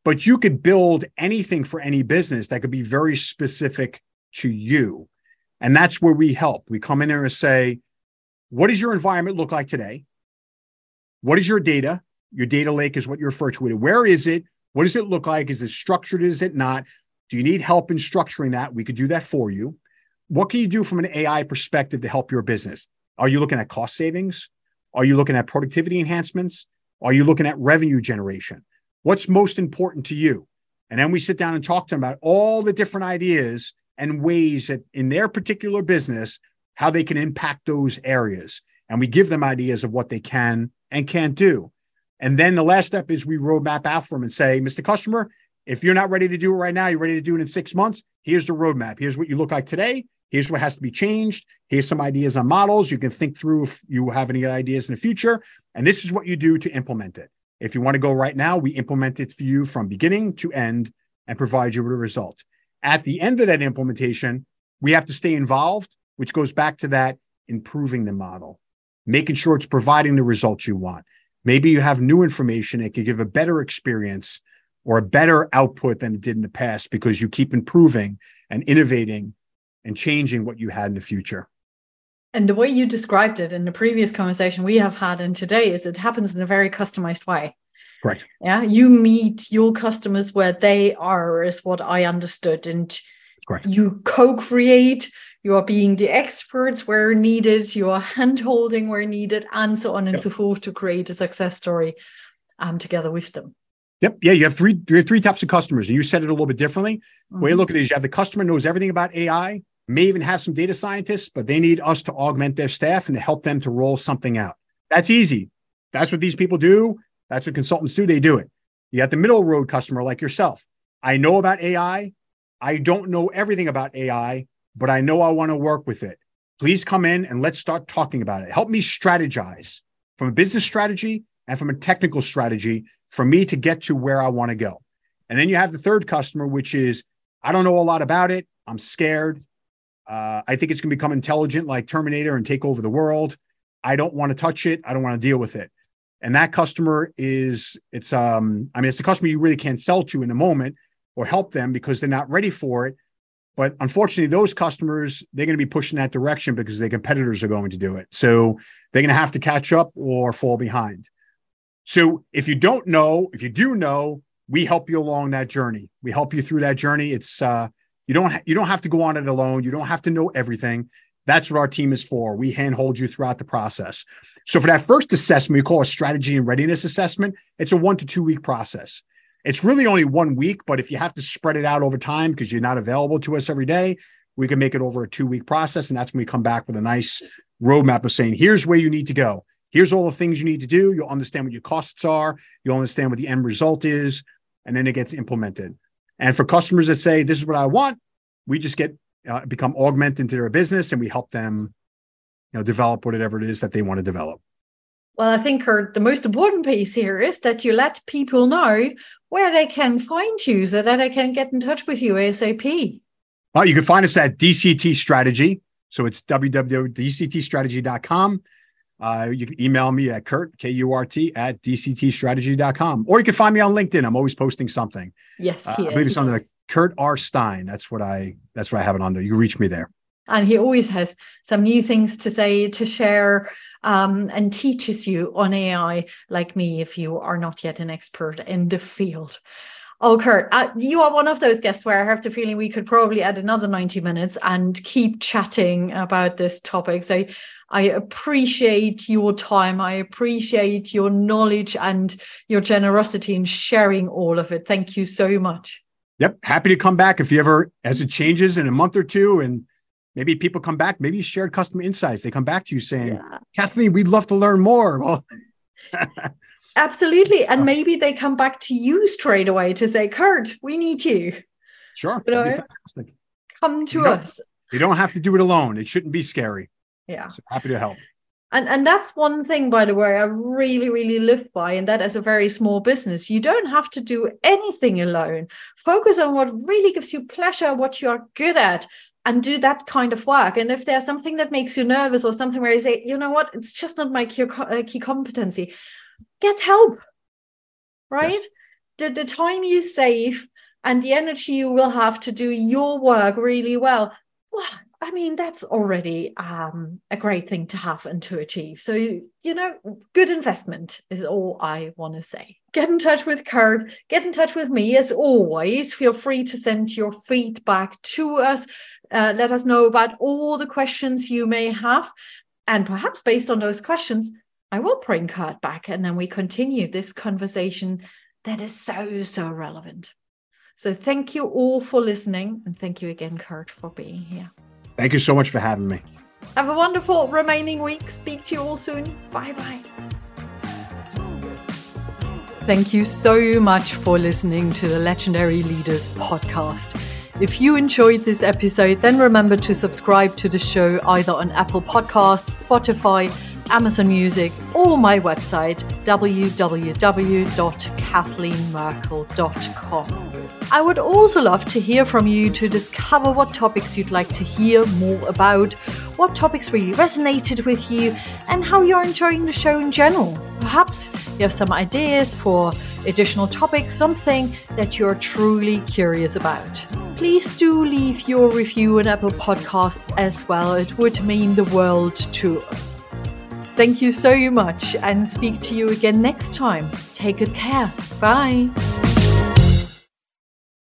But you could build anything for any business that could be very specific to you. And that's where we help. We come in there and say, what does your environment look like today? What is your data? Your data lake is what you refer to it. Where is it? What does it look like? Is it structured? Is it not? Do you need help in structuring that? We could do that for you. What can you do from an A I perspective to help your business? Are you looking at cost savings? Are you looking at productivity enhancements? Are you looking at revenue generation? What's most important to you? And then we sit down and talk to them about all the different ideas and ways that in their particular business how they can impact those areas. And we give them ideas of what they can and can't do. And then the last step is we roadmap out for them and say, Mister Customer, if you're not ready to do it right now, you're ready to do it in six months. Here's the roadmap. Here's what you look like today. Here's what has to be changed. Here's some ideas on models. You can think through if you have any ideas in the future. And this is what you do to implement it. If you want to go right now, we implement it for you from beginning to end and provide you with a result. At the end of that implementation, we have to stay involved, which goes back to that improving the model, making sure it's providing the results you want. Maybe you have new information that could give a better experience or a better output than it did in the past because you keep improving and innovating and changing what you had in the future. And the way you described it in the previous conversation we have had and today is it happens in a very customized way. Correct. Yeah. You meet your customers where they are is what I understood. And correct. You co-create, you are being the experts where needed, you are hand-holding where needed, and so on and yep. so forth to create a success story um, together with them. Yep. Yeah. You have three, you have three types of customers, and you said it a little bit differently. Mm-hmm. The way you look at it is you have the customer knows everything about A I, may even have some data scientists, but they need us to augment their staff and to help them to roll something out. That's easy. That's what these people do. That's what consultants do. They do it. You got the middle road customer like yourself. I know about A I. I don't know everything about A I, but I know I want to work with it. Please come in and let's start talking about it. Help me strategize from a business strategy and from a technical strategy for me to get to where I want to go. And then you have the third customer, which is, I don't know a lot about it. I'm scared. Uh, I think it's going to become intelligent like Terminator and take over the world. I don't want to touch it. I don't want to deal with it. And that customer is, it's, um, I mean, it's a customer you really can't sell to in a moment or help them because they're not ready for it. But unfortunately, those customers, they're going to be pushing that direction because their competitors are going to do it. So they're going to have to catch up or fall behind. So if you don't know, if you do know, we help you along that journey. We help you through that journey. It's, uh, you don't, ha- you don't have to go on it alone. You don't have to know everything. That's what our team is for. We handhold you throughout the process. So for that first assessment, we call a strategy and readiness assessment. It's a one to two week process. It's really only one week, but if you have to spread it out over time because you're not available to us every day, we can make it over a two week process. And that's when we come back with a nice roadmap of saying, here's where you need to go. Here's all the things you need to do. You'll understand what your costs are. You'll understand what the end result is. And then it gets implemented. And for customers that say, this is what I want, we just get Uh, become augmented into their business, and we help them, you know, develop whatever it is that they want to develop. Well, I think, Kurt, the most important piece here is that you let people know where they can find you so that they can get in touch with you ASAP. Well, you can find us at D C T Strategy. So it's w w w dot d c t strategy dot com. Uh, you can email me at Kurt, K U R T, at d c t strategy dot com. Or you can find me on LinkedIn. I'm always posting something. Yes, uh, I believe it's something like Kurt R. Stein. That's what I that's what I have it under. You can reach me there. And he always has some new things to say, to share, um, and teaches you on A I, like me, if you are not yet an expert in the field. Oh, Kurt, uh, you are one of those guests where I have the feeling we could probably add another ninety minutes and keep chatting about this topic. So I appreciate your time. I appreciate your knowledge and your generosity in sharing all of it. Thank you so much. Yep. Happy to come back if you ever, as it changes in a month or two, and maybe people come back, maybe you shared customer insights. They come back to you saying, yeah, Kathleen, we'd love to learn more. Well, absolutely. And maybe they come back to you straight away to say, Kurt, we need you. Sure. You know, fantastic. Come to you us. You don't have to do it alone. It shouldn't be scary. Yeah. So happy to help. And and that's one thing, by the way, I really, really live by, and that as a very small business, you don't have to do anything alone. Focus on what really gives you pleasure, what you are good at, and do that kind of work. And if there's something that makes you nervous or something where you say, you know what, it's just not my key, uh, key competency, get help, right? Yes. The, the time you save and the energy you will have to do your work really well, well, I mean, that's already um, a great thing to have and to achieve. So, you know, good investment is all I want to say. Get in touch with Kurt. Get in touch with me. As always, feel free to send your feedback to us. Uh, let us know about all the questions you may have. And perhaps based on those questions, I will bring Kurt back. And then we continue this conversation that is so, so relevant. So thank you all for listening. And thank you again, Kurt, for being here. Thank you so much for having me. Have a wonderful remaining week. Speak to you all soon. Bye-bye. Thank you so much for listening to the Legendary Leaders podcast. If you enjoyed this episode, then remember to subscribe to the show either on Apple Podcasts, Spotify, Amazon Music, or my website, w w w dot kathleen merkel dot com. I would also love to hear from you to discover what topics you'd like to hear more about, what topics really resonated with you, and how you're enjoying the show in general. Perhaps you have some ideas for additional topics, something that you're truly curious about. Please do leave your review on Apple Podcasts as well. It would mean the world to us. Thank you so much and speak to you again next time. Take good care. Bye.